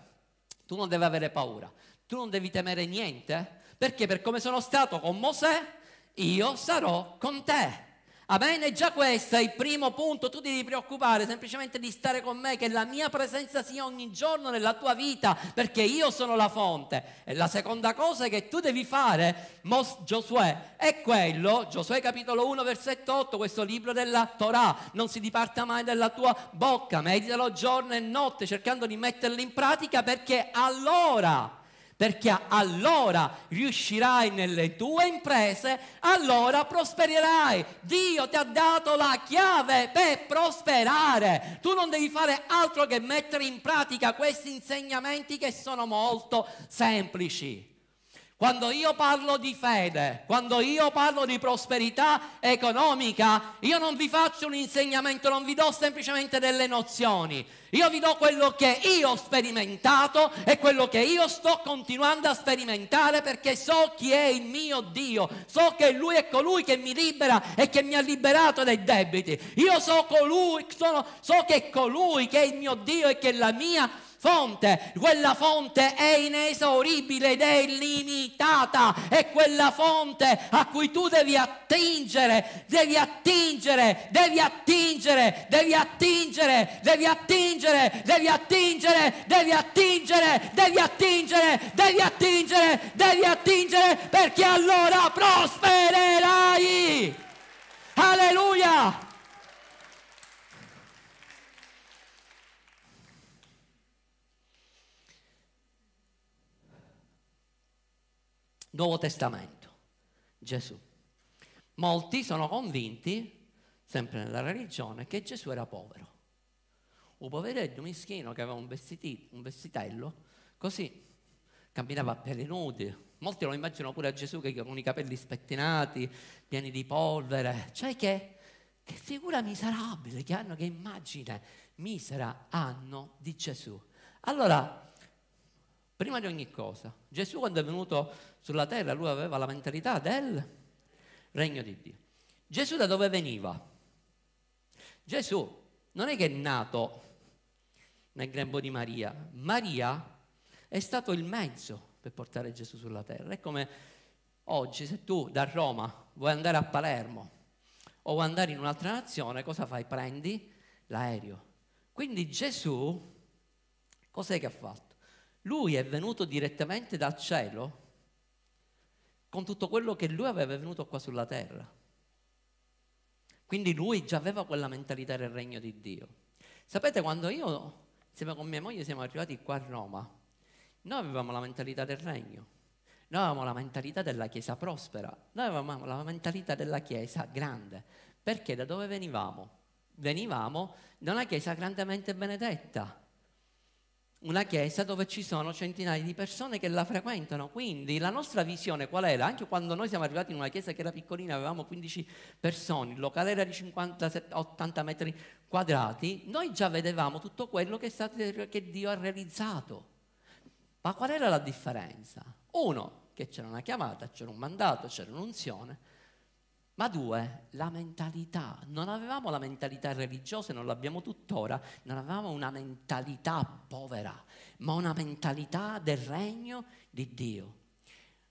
tu non devi avere paura, tu non devi temere niente, perché per come sono stato con Mosè, io sarò con te. Amen. E già questo è il primo punto. Tu ti devi preoccupare semplicemente di stare con me, che la mia presenza sia ogni giorno nella tua vita, perché io sono la fonte. E la seconda cosa che tu devi fare, Mos- Giosuè, è quello, Giosuè capitolo uno versetto otto, questo libro della Torah non si diparta mai dalla tua bocca, meditalo giorno e notte cercando di metterlo in pratica, perché allora... perché allora riuscirai nelle tue imprese, allora prospererai. Dio ti ha dato la chiave per prosperare. Tu non devi fare altro che mettere in pratica questi insegnamenti che sono molto semplici. Quando io parlo di fede, quando io parlo di prosperità economica, io non vi faccio un insegnamento, non vi do semplicemente delle nozioni. Io vi do quello che io ho sperimentato e quello che io sto continuando a sperimentare, perché so chi è il mio Dio, so che Lui è colui che mi libera e che mi ha liberato dai debiti. Io so, colui, sono, so che è colui che è il mio Dio e che è la mia fonte, quella fonte è inesauribile ed è illimitata, è quella fonte a cui tu devi attingere, devi attingere, devi attingere, devi attingere, devi attingere, devi attingere, devi attingere, devi attingere, devi attingere, devi attingere, perché allora prospererai. Alleluia! Nuovo Testamento, Gesù. Molti sono convinti, sempre nella religione, che Gesù era povero. Un poveretto, un mischino che aveva un, vestiti, un vestitello, così, camminava a pelle nude. Molti lo immaginano pure a Gesù che con i capelli spettinati, pieni di polvere. Cioè che, che figura miserabile che hanno, che immagine misera hanno di Gesù. Allora, prima di ogni cosa, Gesù quando è venuto sulla terra, lui aveva la mentalità del regno di Dio. Gesù da dove veniva? Gesù non è che è nato nel grembo di Maria. Maria è stato il mezzo per portare Gesù sulla terra. È come oggi, se tu da Roma vuoi andare a Palermo o vuoi andare in un'altra nazione, cosa fai? Prendi l'aereo. Quindi Gesù, cos'è che ha fatto? Lui è venuto direttamente dal cielo con tutto quello che lui aveva venuto qua sulla terra. Quindi lui già aveva quella mentalità del regno di Dio. Sapete, quando io, insieme con mia moglie, siamo arrivati qua a Roma, noi avevamo la mentalità del regno, noi avevamo la mentalità della Chiesa prospera, noi avevamo la mentalità della Chiesa grande, perché da dove venivamo? Venivamo da una Chiesa grandemente benedetta, una Chiesa dove ci sono centinaia di persone che la frequentano. Quindi la nostra visione qual era? Anche quando noi siamo arrivati in una Chiesa che era piccolina, avevamo quindici persone, il locale era di cinquanta ottanta metri quadrati, noi già vedevamo tutto quello che, è stato, che Dio ha realizzato. Ma qual era la differenza? Uno, che c'era una chiamata, c'era un mandato, c'era un'unzione, ma due, la mentalità. Non avevamo la mentalità religiosa, non l'abbiamo tuttora, non avevamo una mentalità povera, ma una mentalità del regno di Dio.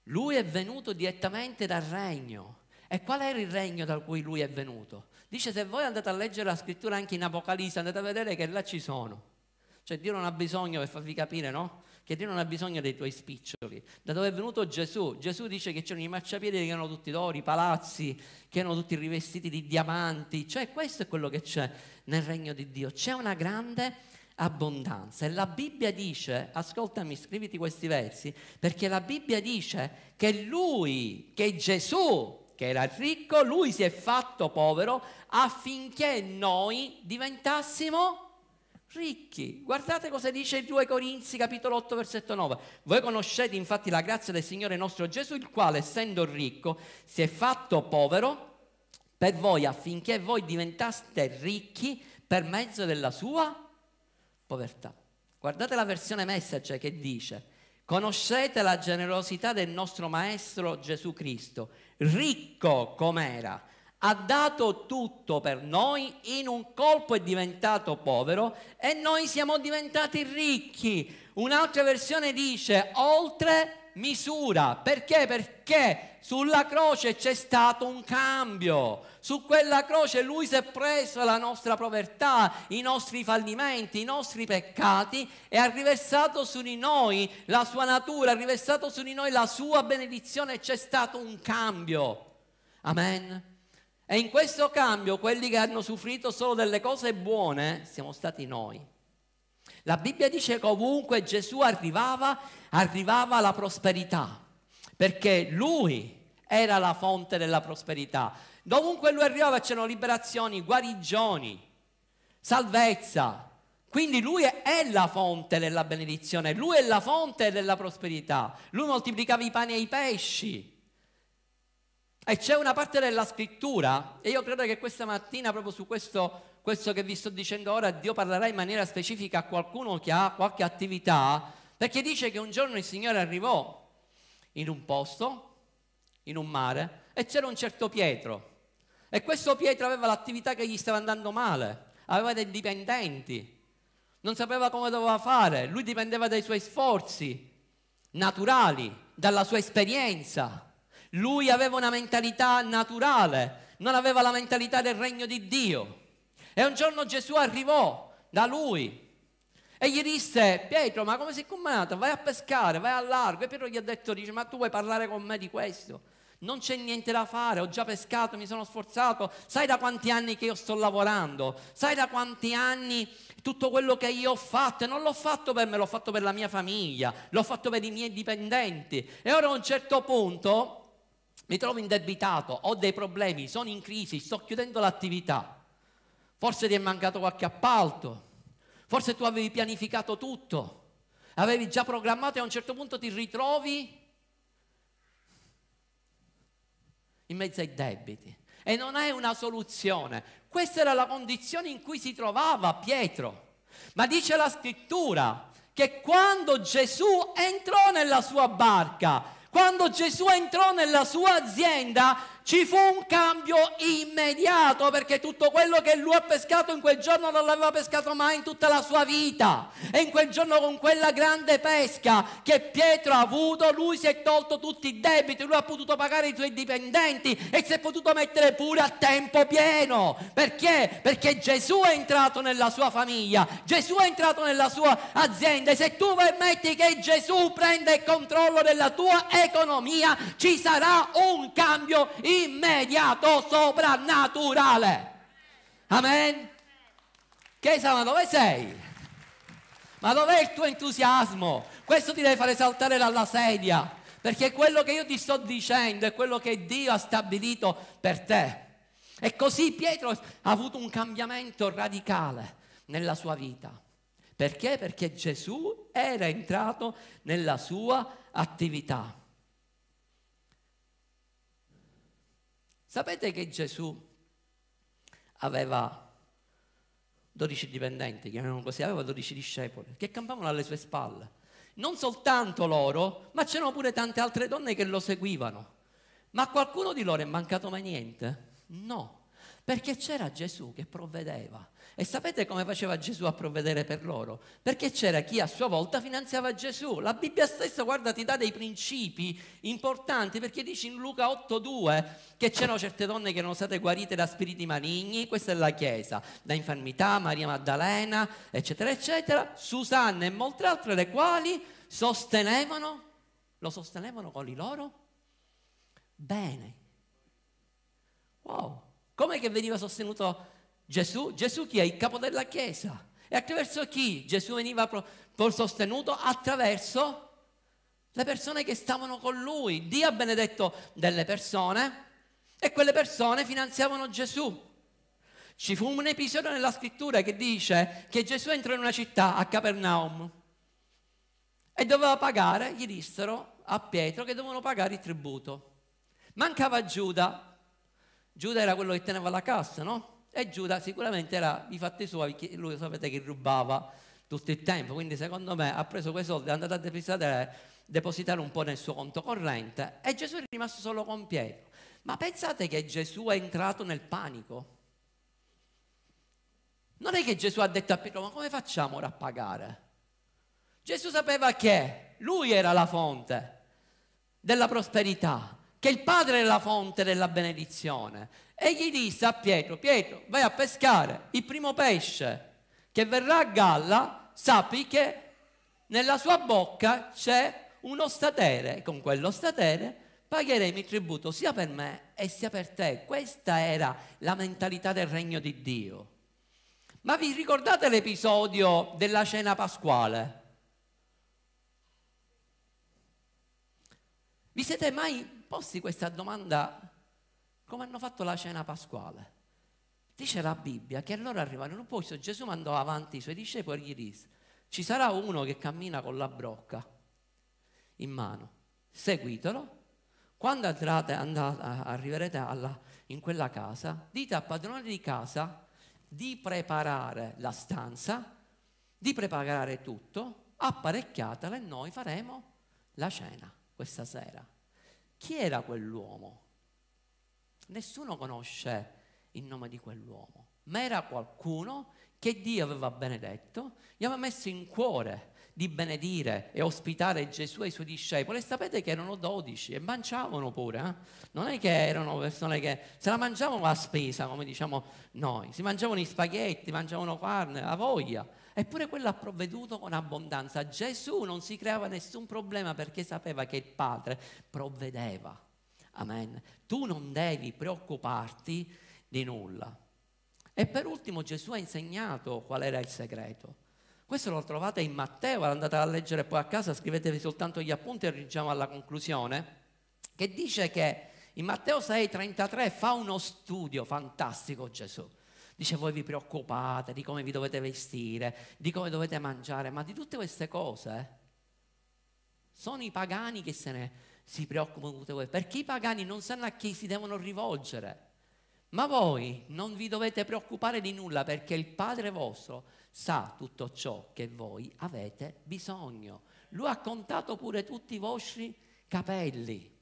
Lui è venuto direttamente dal regno. E qual era il regno da cui lui è venuto? Dice, se voi andate a leggere la scrittura anche in Apocalisse, andate a vedere che là ci sono. Cioè Dio non ha bisogno, per farvi capire, no? Che Dio non ha bisogno dei tuoi spiccioli. Da dove è venuto Gesù? Gesù dice che c'erano i marciapiedi che erano tutti d'oro, i palazzi che erano tutti rivestiti di diamanti. Cioè questo è quello che c'è nel regno di Dio. C'è una grande abbondanza. E la Bibbia dice, ascoltami, scriviti questi versi, perché la Bibbia dice che lui, che Gesù, che era ricco, lui si è fatto povero affinché noi diventassimo ricchi. Guardate cosa dice due Corinzi capitolo otto versetto nove. Voi conoscete infatti la grazia del Signore nostro Gesù, il quale essendo ricco si è fatto povero per voi affinché voi diventaste ricchi per mezzo della sua povertà. Guardate la versione Message che dice: conoscete la generosità del nostro Maestro Gesù Cristo, ricco com'era, ha dato tutto per noi, in un colpo è diventato povero e noi siamo diventati ricchi. Un'altra versione dice oltre misura. Perché? Perché sulla croce c'è stato un cambio. Su quella croce lui si è preso la nostra povertà, i nostri fallimenti, i nostri peccati e ha riversato su di noi la sua natura, ha riversato su di noi la sua benedizione. C'è stato un cambio. Amen. E in questo cambio quelli che hanno soffrito solo delle cose buone siamo stati noi. La Bibbia dice che ovunque Gesù arrivava, arrivava la prosperità, perché lui era la fonte della prosperità. Dovunque lui arrivava c'erano liberazioni, guarigioni, salvezza. Quindi lui è la fonte della benedizione, lui è la fonte della prosperità. Lui moltiplicava i pani e i pesci. E c'è una parte della scrittura, e io credo che questa mattina, proprio su questo, questo che vi sto dicendo ora, Dio parlerà in maniera specifica a qualcuno che ha qualche attività, perché dice che un giorno il Signore arrivò in un posto, in un mare, e c'era un certo Pietro. E questo Pietro aveva l'attività che gli stava andando male, aveva dei dipendenti, non sapeva come doveva fare, lui dipendeva dai suoi sforzi naturali, dalla sua esperienza. Lui aveva una mentalità naturale, non aveva la mentalità del regno di Dio. E un giorno Gesù arrivò da lui e gli disse: Pietro, ma come sei comandato? Vai a pescare, vai al largo. E Pietro gli ha detto, dice, ma tu vuoi parlare con me di questo? Non c'è niente da fare, ho già pescato, mi sono sforzato, sai da quanti anni che io sto lavorando, sai da quanti anni tutto quello che io ho fatto, e non l'ho fatto per me, l'ho fatto per la mia famiglia, l'ho fatto per i miei dipendenti. E ora a un certo punto mi trovo indebitato, ho dei problemi, sono in crisi, sto chiudendo l'attività. Forse ti è mancato qualche appalto, forse tu avevi pianificato tutto avevi già programmato e a un certo punto ti ritrovi in mezzo ai debiti e non hai una soluzione. Questa era la condizione in cui si trovava Pietro. Ma dice la scrittura che quando Gesù entrò nella sua barca, quando Gesù entrò nella sua azienda, ci fu un cambio immediato, perché tutto quello che lui ha pescato in quel giorno non l'aveva pescato mai in tutta la sua vita. E in quel giorno, con quella grande pesca che Pietro ha avuto, lui si è tolto tutti i debiti, lui ha potuto pagare i suoi dipendenti e si è potuto mettere pure a tempo pieno. Perché? Perché Gesù è entrato nella sua famiglia, Gesù è entrato nella sua azienda. E se tu permetti che Gesù prenda il controllo della tua economia, ci sarà un cambio immediato, soprannaturale. Amen. Chiesa, ma dove sei? Ma dov'è il tuo entusiasmo? Questo ti deve fare saltare dalla sedia, perché quello che io ti sto dicendo è quello che Dio ha stabilito per te. E così Pietro ha avuto un cambiamento radicale nella sua vita. Perché? Perché Gesù era entrato nella sua attività. Sapete che Gesù aveva dodici dipendenti, chiamiamolo così, aveva dodici discepoli che campavano alle sue spalle. Non soltanto loro, ma c'erano pure tante altre donne che lo seguivano. Ma qualcuno di loro è mancato mai niente? No, perché c'era Gesù che provvedeva. E sapete come faceva Gesù a provvedere per loro? Perché c'era chi a sua volta finanziava Gesù. La Bibbia stessa, guarda, ti dà dei principi importanti, perché dice in Luca otto due che c'erano certe donne che erano state guarite da spiriti maligni, questa è la Chiesa, da infermità, Maria Maddalena, eccetera, eccetera, Susanna e molte altre, le quali sostenevano, lo sostenevano con i loro beni. Wow! Com'è che veniva sostenuto Gesù? Gesù chi è? Il capo della Chiesa. E attraverso chi Gesù veniva pro, pro sostenuto? Attraverso le persone che stavano con lui. Dio ha benedetto delle persone e quelle persone finanziavano Gesù. Ci fu un episodio nella scrittura che dice che Gesù entrò in una città, a Capernaum, e doveva pagare, gli dissero a Pietro che dovevano pagare il tributo. Mancava Giuda. Giuda era quello che teneva la cassa, no? E Giuda sicuramente era i fatti suoi, lui sapete che rubava tutto il tempo, quindi secondo me ha preso quei soldi, è andato a depositare, depositare un po' nel suo conto corrente, e Gesù è rimasto solo con Pietro. Ma pensate che Gesù è entrato nel panico? Non è che Gesù ha detto a Pietro: ma come facciamo ora a pagare? Gesù sapeva che lui era la fonte della prosperità, che il Padre è la fonte della benedizione. E gli disse a Pietro: Pietro, vai a pescare, il primo pesce che verrà a galla sappi che nella sua bocca c'è uno statere, e con quello statere pagheremo il tributo sia per me e sia per te. Questa era la mentalità del regno di Dio. Ma vi ricordate l'episodio della cena pasquale? Vi siete mai posti questa domanda? Come hanno fatto la cena pasquale? Dice la Bibbia che allora arrivarono, poi Gesù mandò avanti i suoi discepoli e gli disse: ci sarà uno che cammina con la brocca in mano, seguitelo. Quando andate, andate, arriverete alla, in quella casa, dite al padrone di casa di preparare la stanza, di preparare tutto, apparecchiatela, e noi faremo la cena questa sera. Chi era quell'uomo? Nessuno conosce il nome di quell'uomo, ma era qualcuno che Dio aveva benedetto, gli aveva messo in cuore di benedire e ospitare Gesù e i suoi discepoli. E sapete che erano dodici e mangiavano pure, eh? Non è che erano persone che se la mangiavano a spesa, come diciamo noi, si mangiavano i spaghetti, mangiavano carne, la voglia. Eppure quello ha provveduto con abbondanza. Gesù non si creava nessun problema perché sapeva che il Padre provvedeva. Amen. Tu non devi preoccuparti di nulla. E per ultimo Gesù ha insegnato qual era il segreto. Questo lo trovate in Matteo, andate a leggere poi a casa, scrivetevi soltanto gli appunti e arriviamo alla conclusione, che dice che in Matteo sei trentatré fa uno studio fantastico Gesù. Dice: voi vi preoccupate di come vi dovete vestire, di come dovete mangiare, ma di tutte queste cose Sono i pagani che se ne si preoccupano di tutte queste cose, perché i pagani non sanno a chi si devono rivolgere. Ma voi non vi dovete preoccupare di nulla, perché il Padre vostro sa tutto ciò che voi avete bisogno. Lui ha contato pure tutti i vostri capelli,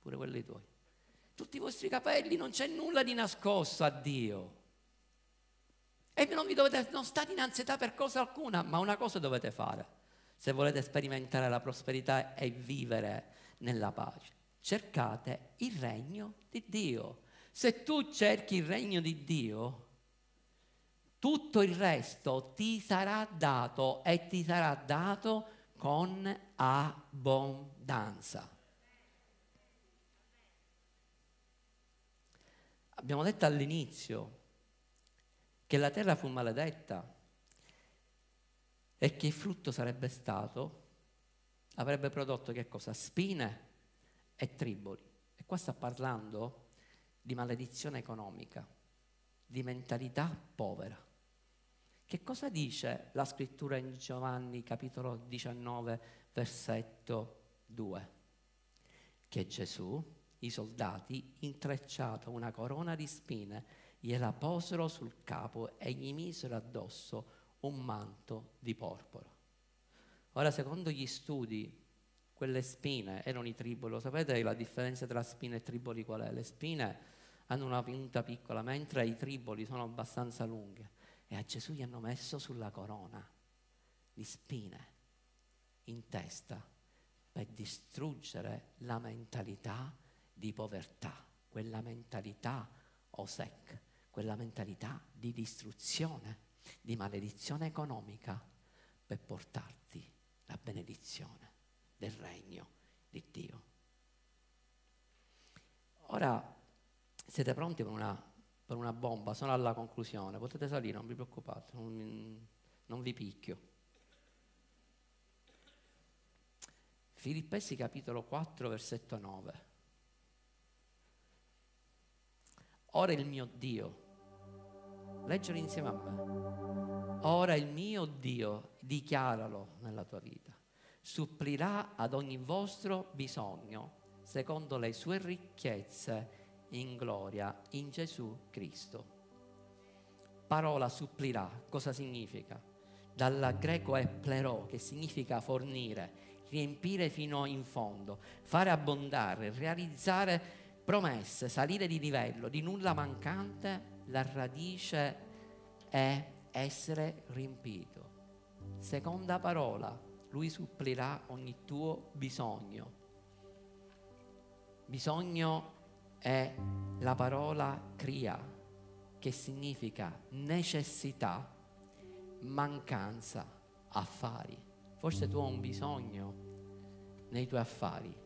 pure quelli tuoi. Tutti i vostri capelli, non c'è nulla di nascosto a Dio. E non vi dovete, non state in ansietà per cosa alcuna, ma una cosa dovete fare. Se volete sperimentare la prosperità e vivere nella pace, cercate il regno di Dio. Se tu cerchi il regno di Dio, tutto il resto ti sarà dato, e ti sarà dato con abbondanza. Abbiamo detto all'inizio che la terra fu maledetta e che il frutto sarebbe stato, avrebbe prodotto che cosa? Spine e triboli. E qua sta parlando di maledizione economica, di mentalità povera. Che cosa dice la scrittura in Giovanni capitolo diciannove versetto due? Che Gesù, i soldati, intrecciata una corona di spine, gliela posero sul capo e gli misero addosso un manto di porpora. Ora, secondo gli studi, quelle spine erano i triboli. Lo sapete la differenza tra spine e triboli qual è? Le spine hanno una punta piccola, mentre i triboli sono abbastanza lunghi. E a Gesù gli hanno messo sulla corona di spine in testa per distruggere la mentalità di povertà, quella mentalità osec, quella mentalità di distruzione, di maledizione economica, per portarti la benedizione del regno di Dio. Ora, siete pronti per una, per una bomba? Sono alla conclusione, potete salire, non vi preoccupate, non, non vi picchio. Filippesi capitolo quattro versetto nove. Ora il mio Dio, leggere insieme a me, ora il mio Dio, dichiaralo nella tua vita, supplirà ad ogni vostro bisogno secondo le sue ricchezze in gloria in Gesù Cristo. Parola supplirà, cosa significa? Dal greco è plerò, che significa fornire, riempire fino in fondo, fare abbondare, realizzare promesse, salire di livello, di nulla mancante. La radice è essere riempito. Seconda parola, lui supplirà ogni tuo bisogno. Bisogno è la parola cria, che significa necessità, mancanza, affari. Forse tu hai un bisogno nei tuoi affari,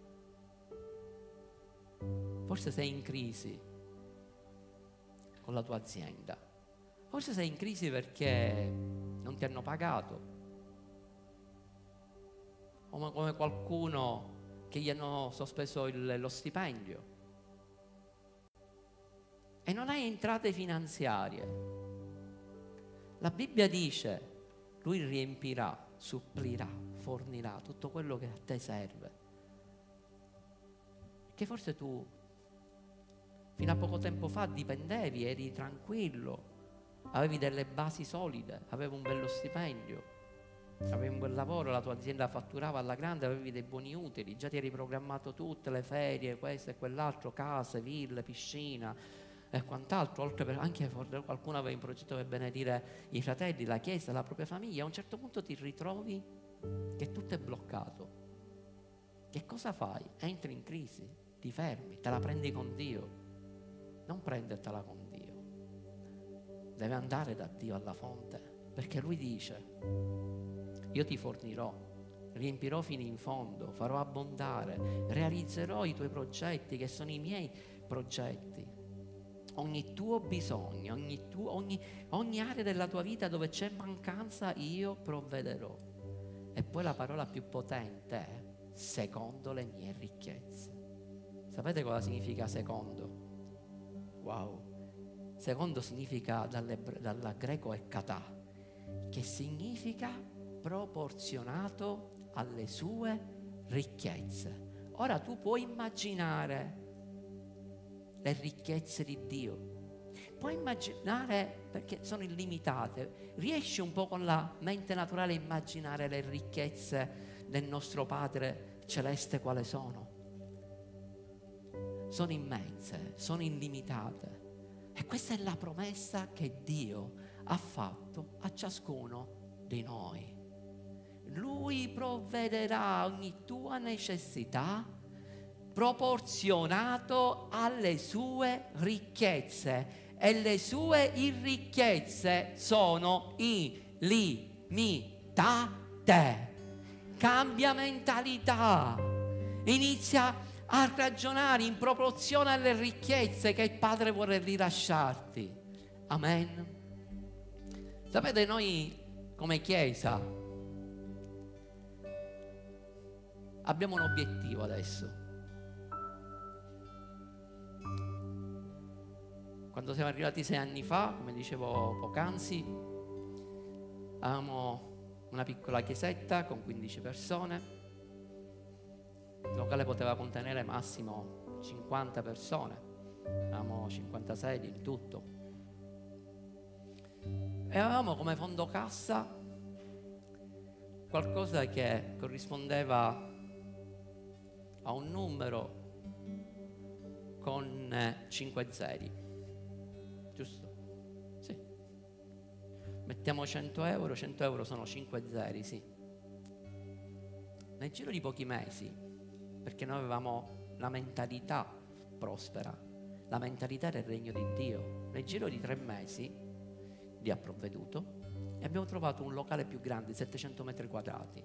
forse sei in crisi con la tua azienda, forse sei in crisi perché non ti hanno pagato, o come qualcuno che gli hanno sospeso il, lo stipendio, e non hai entrate finanziarie. La Bibbia dice, lui riempirà, supplirà, fornirà tutto quello che a te serve. Che forse tu fino a poco tempo fa dipendevi, eri tranquillo, avevi delle basi solide, avevi un bello stipendio, avevi un bel lavoro, la tua azienda fatturava alla grande, avevi dei buoni utili, già ti eri programmato tutte le ferie, questo e quell'altro, case, ville, piscina e quant'altro. Oltre per, anche qualcuno aveva in progetto per benedire i fratelli, la chiesa, la propria famiglia. A un certo punto ti ritrovi che tutto è bloccato. Che cosa fai? Entri in crisi, ti fermi, te la prendi con Dio. Non prendertela con Dio, deve andare da Dio alla fonte, perché lui dice, io ti fornirò, riempirò fino in fondo, farò abbondare, realizzerò i tuoi progetti che sono i miei progetti. Ogni tuo bisogno, ogni, tu, ogni, ogni area della tua vita dove c'è mancanza io provvederò. E poi la parola più potente è secondo le mie ricchezze. Sapete cosa significa secondo? Wow, secondo significa dalle, dalla greco è katà, che significa proporzionato alle sue ricchezze. Ora tu puoi immaginare le ricchezze di Dio, puoi immaginare, perché sono illimitate, riesci un po' con la mente naturale a immaginare le ricchezze del nostro Padre Celeste quale sono? Sono immense, sono illimitate. E questa è la promessa che Dio ha fatto a ciascuno di noi. Lui provvederà ogni tua necessità proporzionato alle sue ricchezze, e le sue ricchezze sono illimitate. Cambia mentalità, inizia a ragionare in proporzione alle ricchezze che il Padre vuole rilasciarti. Amen. Sapete, noi come Chiesa abbiamo un obiettivo adesso. Quando siamo arrivati sei anni fa, come dicevo poc'anzi, avevamo una piccola chiesetta con quindici persone. Il locale poteva contenere massimo cinquanta persone, avevamo cinquantasei in tutto, e avevamo come fondo cassa qualcosa che corrispondeva a un numero con cinque zeri, giusto? Mettiamo cento euro, cento euro sono cinque zeri, sì. Nel giro di pochi mesi, perché noi avevamo la mentalità prospera, la mentalità del regno di Dio, nel giro di tre mesi Dio ha provveduto e abbiamo trovato un locale più grande, settecento metri quadrati.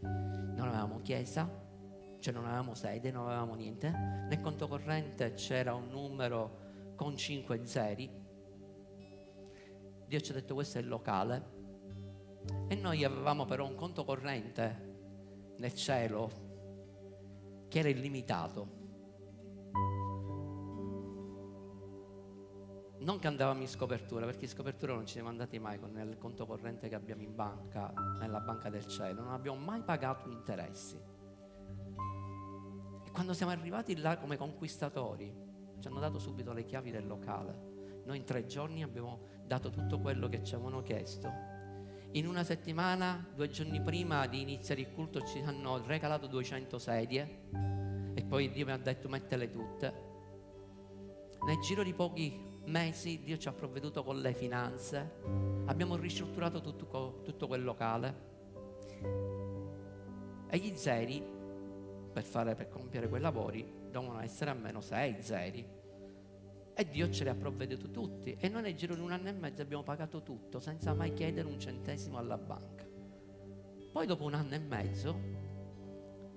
Non avevamo chiesa, cioè non avevamo sede, non avevamo niente. Nel conto corrente c'era un numero con cinque zeri. Dio ci ha detto: questo è il locale. E noi avevamo però un conto corrente nel cielo che era illimitato. Non che andavamo in scopertura, perché in scopertura non ci siamo andati mai con il conto corrente che abbiamo in banca, nella banca del cielo. Non abbiamo mai pagato interessi. E quando siamo arrivati là come conquistatori, ci hanno dato subito le chiavi del locale. Noi in tre giorni abbiamo dato tutto quello che ci avevano chiesto. In una settimana, due giorni prima di iniziare il culto, ci hanno regalato duecento sedie e poi Dio mi ha detto: mettele tutte. Nel giro di pochi mesi Dio ci ha provveduto con le finanze, abbiamo ristrutturato tutto, tutto quel locale, e gli zeri per, fare, per compiere quei lavori devono essere almeno sei zeri. E Dio ce li ha provveduti tutti, e noi nel giro di un anno e mezzo abbiamo pagato tutto senza mai chiedere un centesimo alla banca. Poi dopo un anno e mezzo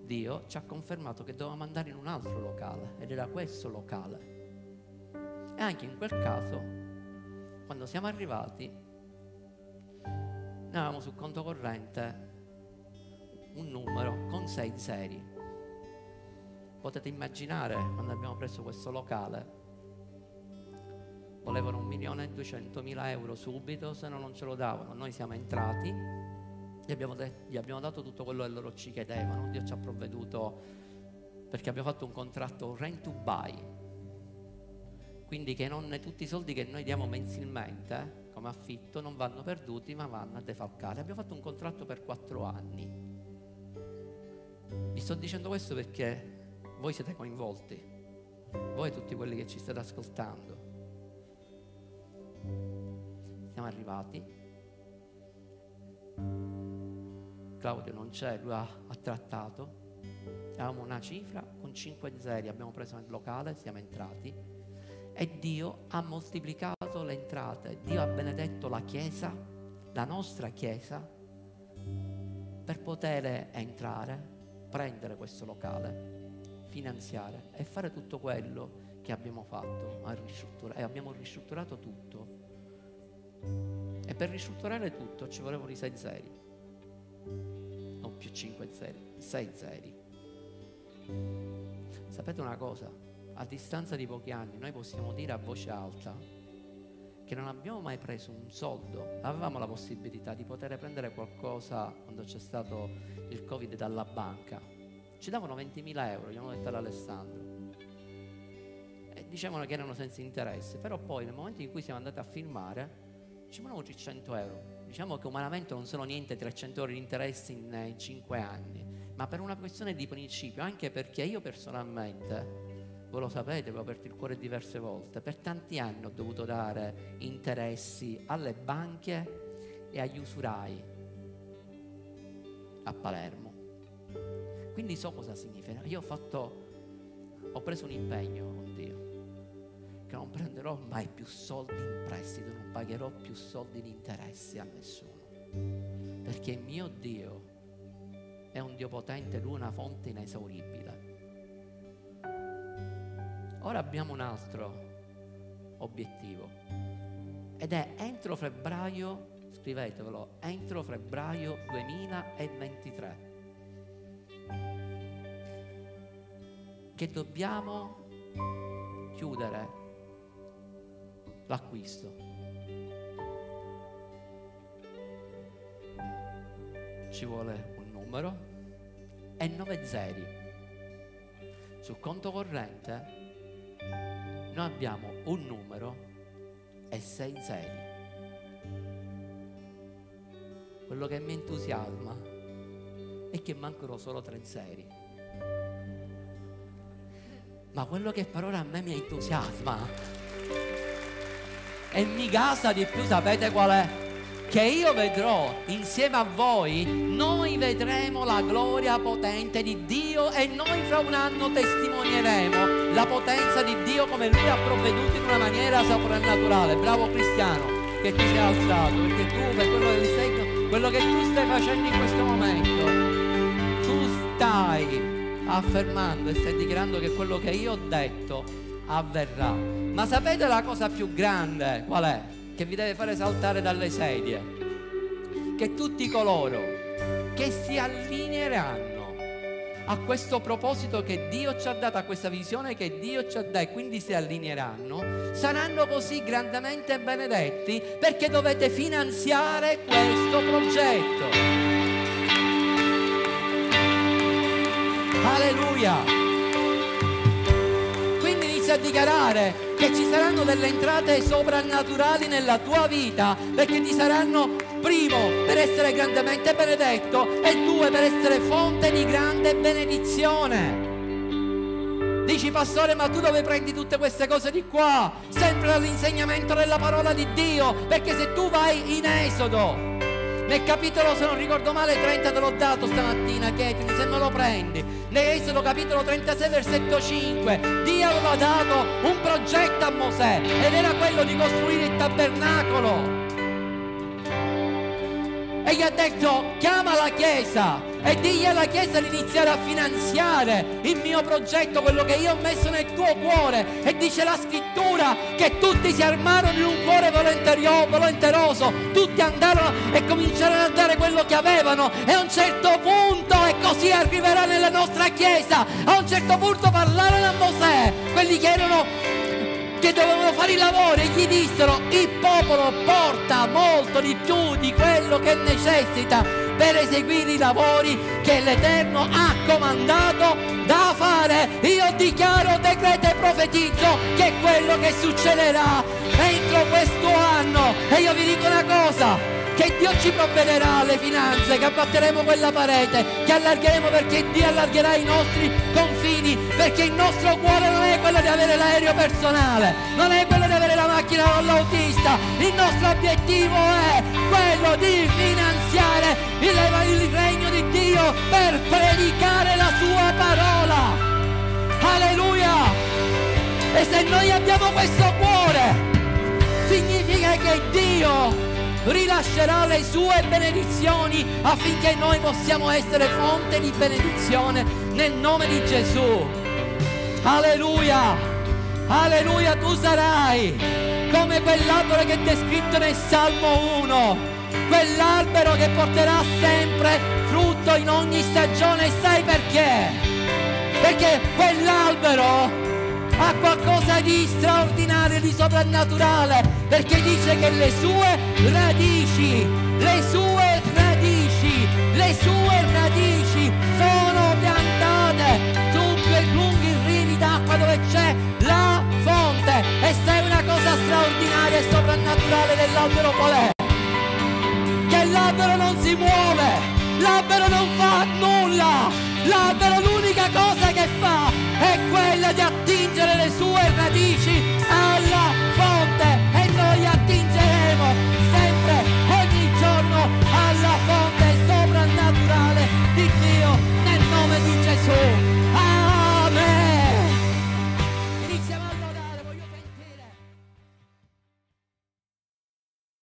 Dio ci ha confermato che dovevamo andare in un altro locale, ed era questo locale. E anche in quel caso, quando siamo arrivati, noi avevamo sul conto corrente un numero con sei zeri. Potete immaginare, quando abbiamo preso questo locale, volevano un milione e duecentomila euro subito, se no non ce lo davano. Noi siamo entrati, gli abbiamo, de- gli abbiamo dato tutto quello che loro ci chiedevano. Dio ci ha provveduto, perché abbiamo fatto un contratto rent to buy, quindi che non tutti i soldi che noi diamo mensilmente come affitto non vanno perduti ma vanno a defalcare. Abbiamo fatto un contratto per quattro anni. Vi sto dicendo questo perché voi siete coinvolti, voi tutti quelli che ci state ascoltando. Siamo arrivati, Claudio non c'è, lui ha, ha trattato. Avevamo una cifra con cinque zeri, abbiamo preso nel locale, siamo entrati e Dio ha moltiplicato le entrate. Dio ha benedetto la chiesa, la nostra chiesa, per poter entrare, prendere questo locale, finanziare e fare tutto quello che abbiamo fatto. E abbiamo ristrutturato tutto, e per ristrutturare tutto ci volevano i sei zeri, non più cinque zeri, sei zeri. Sapete una cosa? A distanza di pochi anni noi possiamo dire a voce alta che non abbiamo mai preso un soldo. Avevamo la possibilità di poter prendere qualcosa quando c'è stato il Covid dalla banca, Ci davano ventimila euro, gli hanno detto ad Alessandro, e dicevano che erano senza interesse, però poi nel momento in cui siamo andati a filmare ci mandavano trecento euro. Diciamo che umanamente non sono niente trecento euro di interessi in, in cinque anni, ma per una questione di principio, anche perché io personalmente, voi lo sapete, ho aperto il cuore diverse volte, per tanti anni ho dovuto dare interessi alle banche e agli usurai a Palermo, quindi so cosa significa. Io ho fatto ho preso un impegno con Dio, che non prenderò mai più soldi in prestito, non pagherò più soldi di interessi a nessuno, perché il mio Dio è un Dio potente, lui è una fonte inesauribile. Ora abbiamo un altro obiettivo, ed è entro febbraio, scrivetevelo, entro febbraio duemilaventitré, che dobbiamo chiudere l'acquisto. Ci vuole un numero e nove zeri. Sul conto corrente noi abbiamo un numero e sei zeri. Quello che mi entusiasma è che mancano solo tre zeri. Ma quello che per ora a me mi entusiasma e mi gasa di più, sapete qual è? Che io vedrò insieme a voi, noi vedremo la gloria potente di Dio, e noi fra un anno testimonieremo la potenza di Dio come Lui ha provveduto in una maniera soprannaturale. Bravo cristiano che ti sei alzato, perché tu per quello che, sei, quello che tu stai facendo in questo momento, tu stai affermando e stai dichiarando che quello che io ho detto avverrà. Ma sapete la cosa più grande qual è? Che vi deve fare saltare dalle sedie? Che tutti coloro che si allineeranno a questo proposito che Dio ci ha dato, a questa visione che Dio ci ha dato, e quindi si allineeranno, saranno così grandemente benedetti, perché dovete finanziare questo progetto. Alleluia! Quindi inizia a dichiarare che ci saranno delle entrate soprannaturali nella tua vita, perché ti saranno, primo, per essere grandemente benedetto, e due, per essere fonte di grande benedizione. Dici, pastore, ma tu dove prendi tutte queste cose di qua? Sempre dall'insegnamento della parola di Dio, perché se tu vai in Esodo, nel capitolo, se non ricordo male, trenta te l'ho dato stamattina, chiedimi se non lo prendi. Nell'Esodo capitolo trentasei versetto cinque, Dio aveva dato un progetto a Mosè, ed era quello di costruire il tabernacolo, e gli ha detto: chiama la Chiesa e digli alla Chiesa di iniziare a finanziare il mio progetto, quello che io ho messo nel tuo cuore. E dice la scrittura che tutti si armarono in un cuore volenteroso, tutti andarono e cominciarono a dare quello che avevano, e a un certo punto, e così arriverà nella nostra Chiesa, a un certo punto parlarono a Mosè quelli che erano, che dovevano fare i lavori, e gli dissero: il popolo porta molto di più di quello che necessita per eseguire i lavori che l'Eterno ha comandato da fare. Io dichiaro, decreto e profetizzo che è quello che succederà entro questo anno. E io vi dico una cosa, che Dio ci provvederà alle finanze, che abbatteremo quella parete, che allargheremo, perché Dio allargherà i nostri confini, perché il nostro cuore non è quello di avere l'aereo personale, non è quello di avere la macchina con l'autista. Il nostro obiettivo è quello di finanziare il, il regno di Dio per predicare la sua parola. Alleluia! E se noi abbiamo questo cuore, significa che Dio rilascerà le sue benedizioni, affinché noi possiamo essere fonte di benedizione nel nome di Gesù. Alleluia, alleluia. Tu sarai come quell'albero che è descritto nel Salmo uno, quell'albero che porterà sempre frutto in ogni stagione. Sai perché? Perché quell'albero ha qualcosa di straordinario, di soprannaturale, perché dice che le sue radici, le sue radici, le sue radici sono piantate dove c'è la fonte, e sei una cosa straordinaria e soprannaturale dell'albero. Qual è? Che l'albero non si muove, l'albero non fa nulla, l'albero l'unica cosa che fa è quella di attingere le sue radici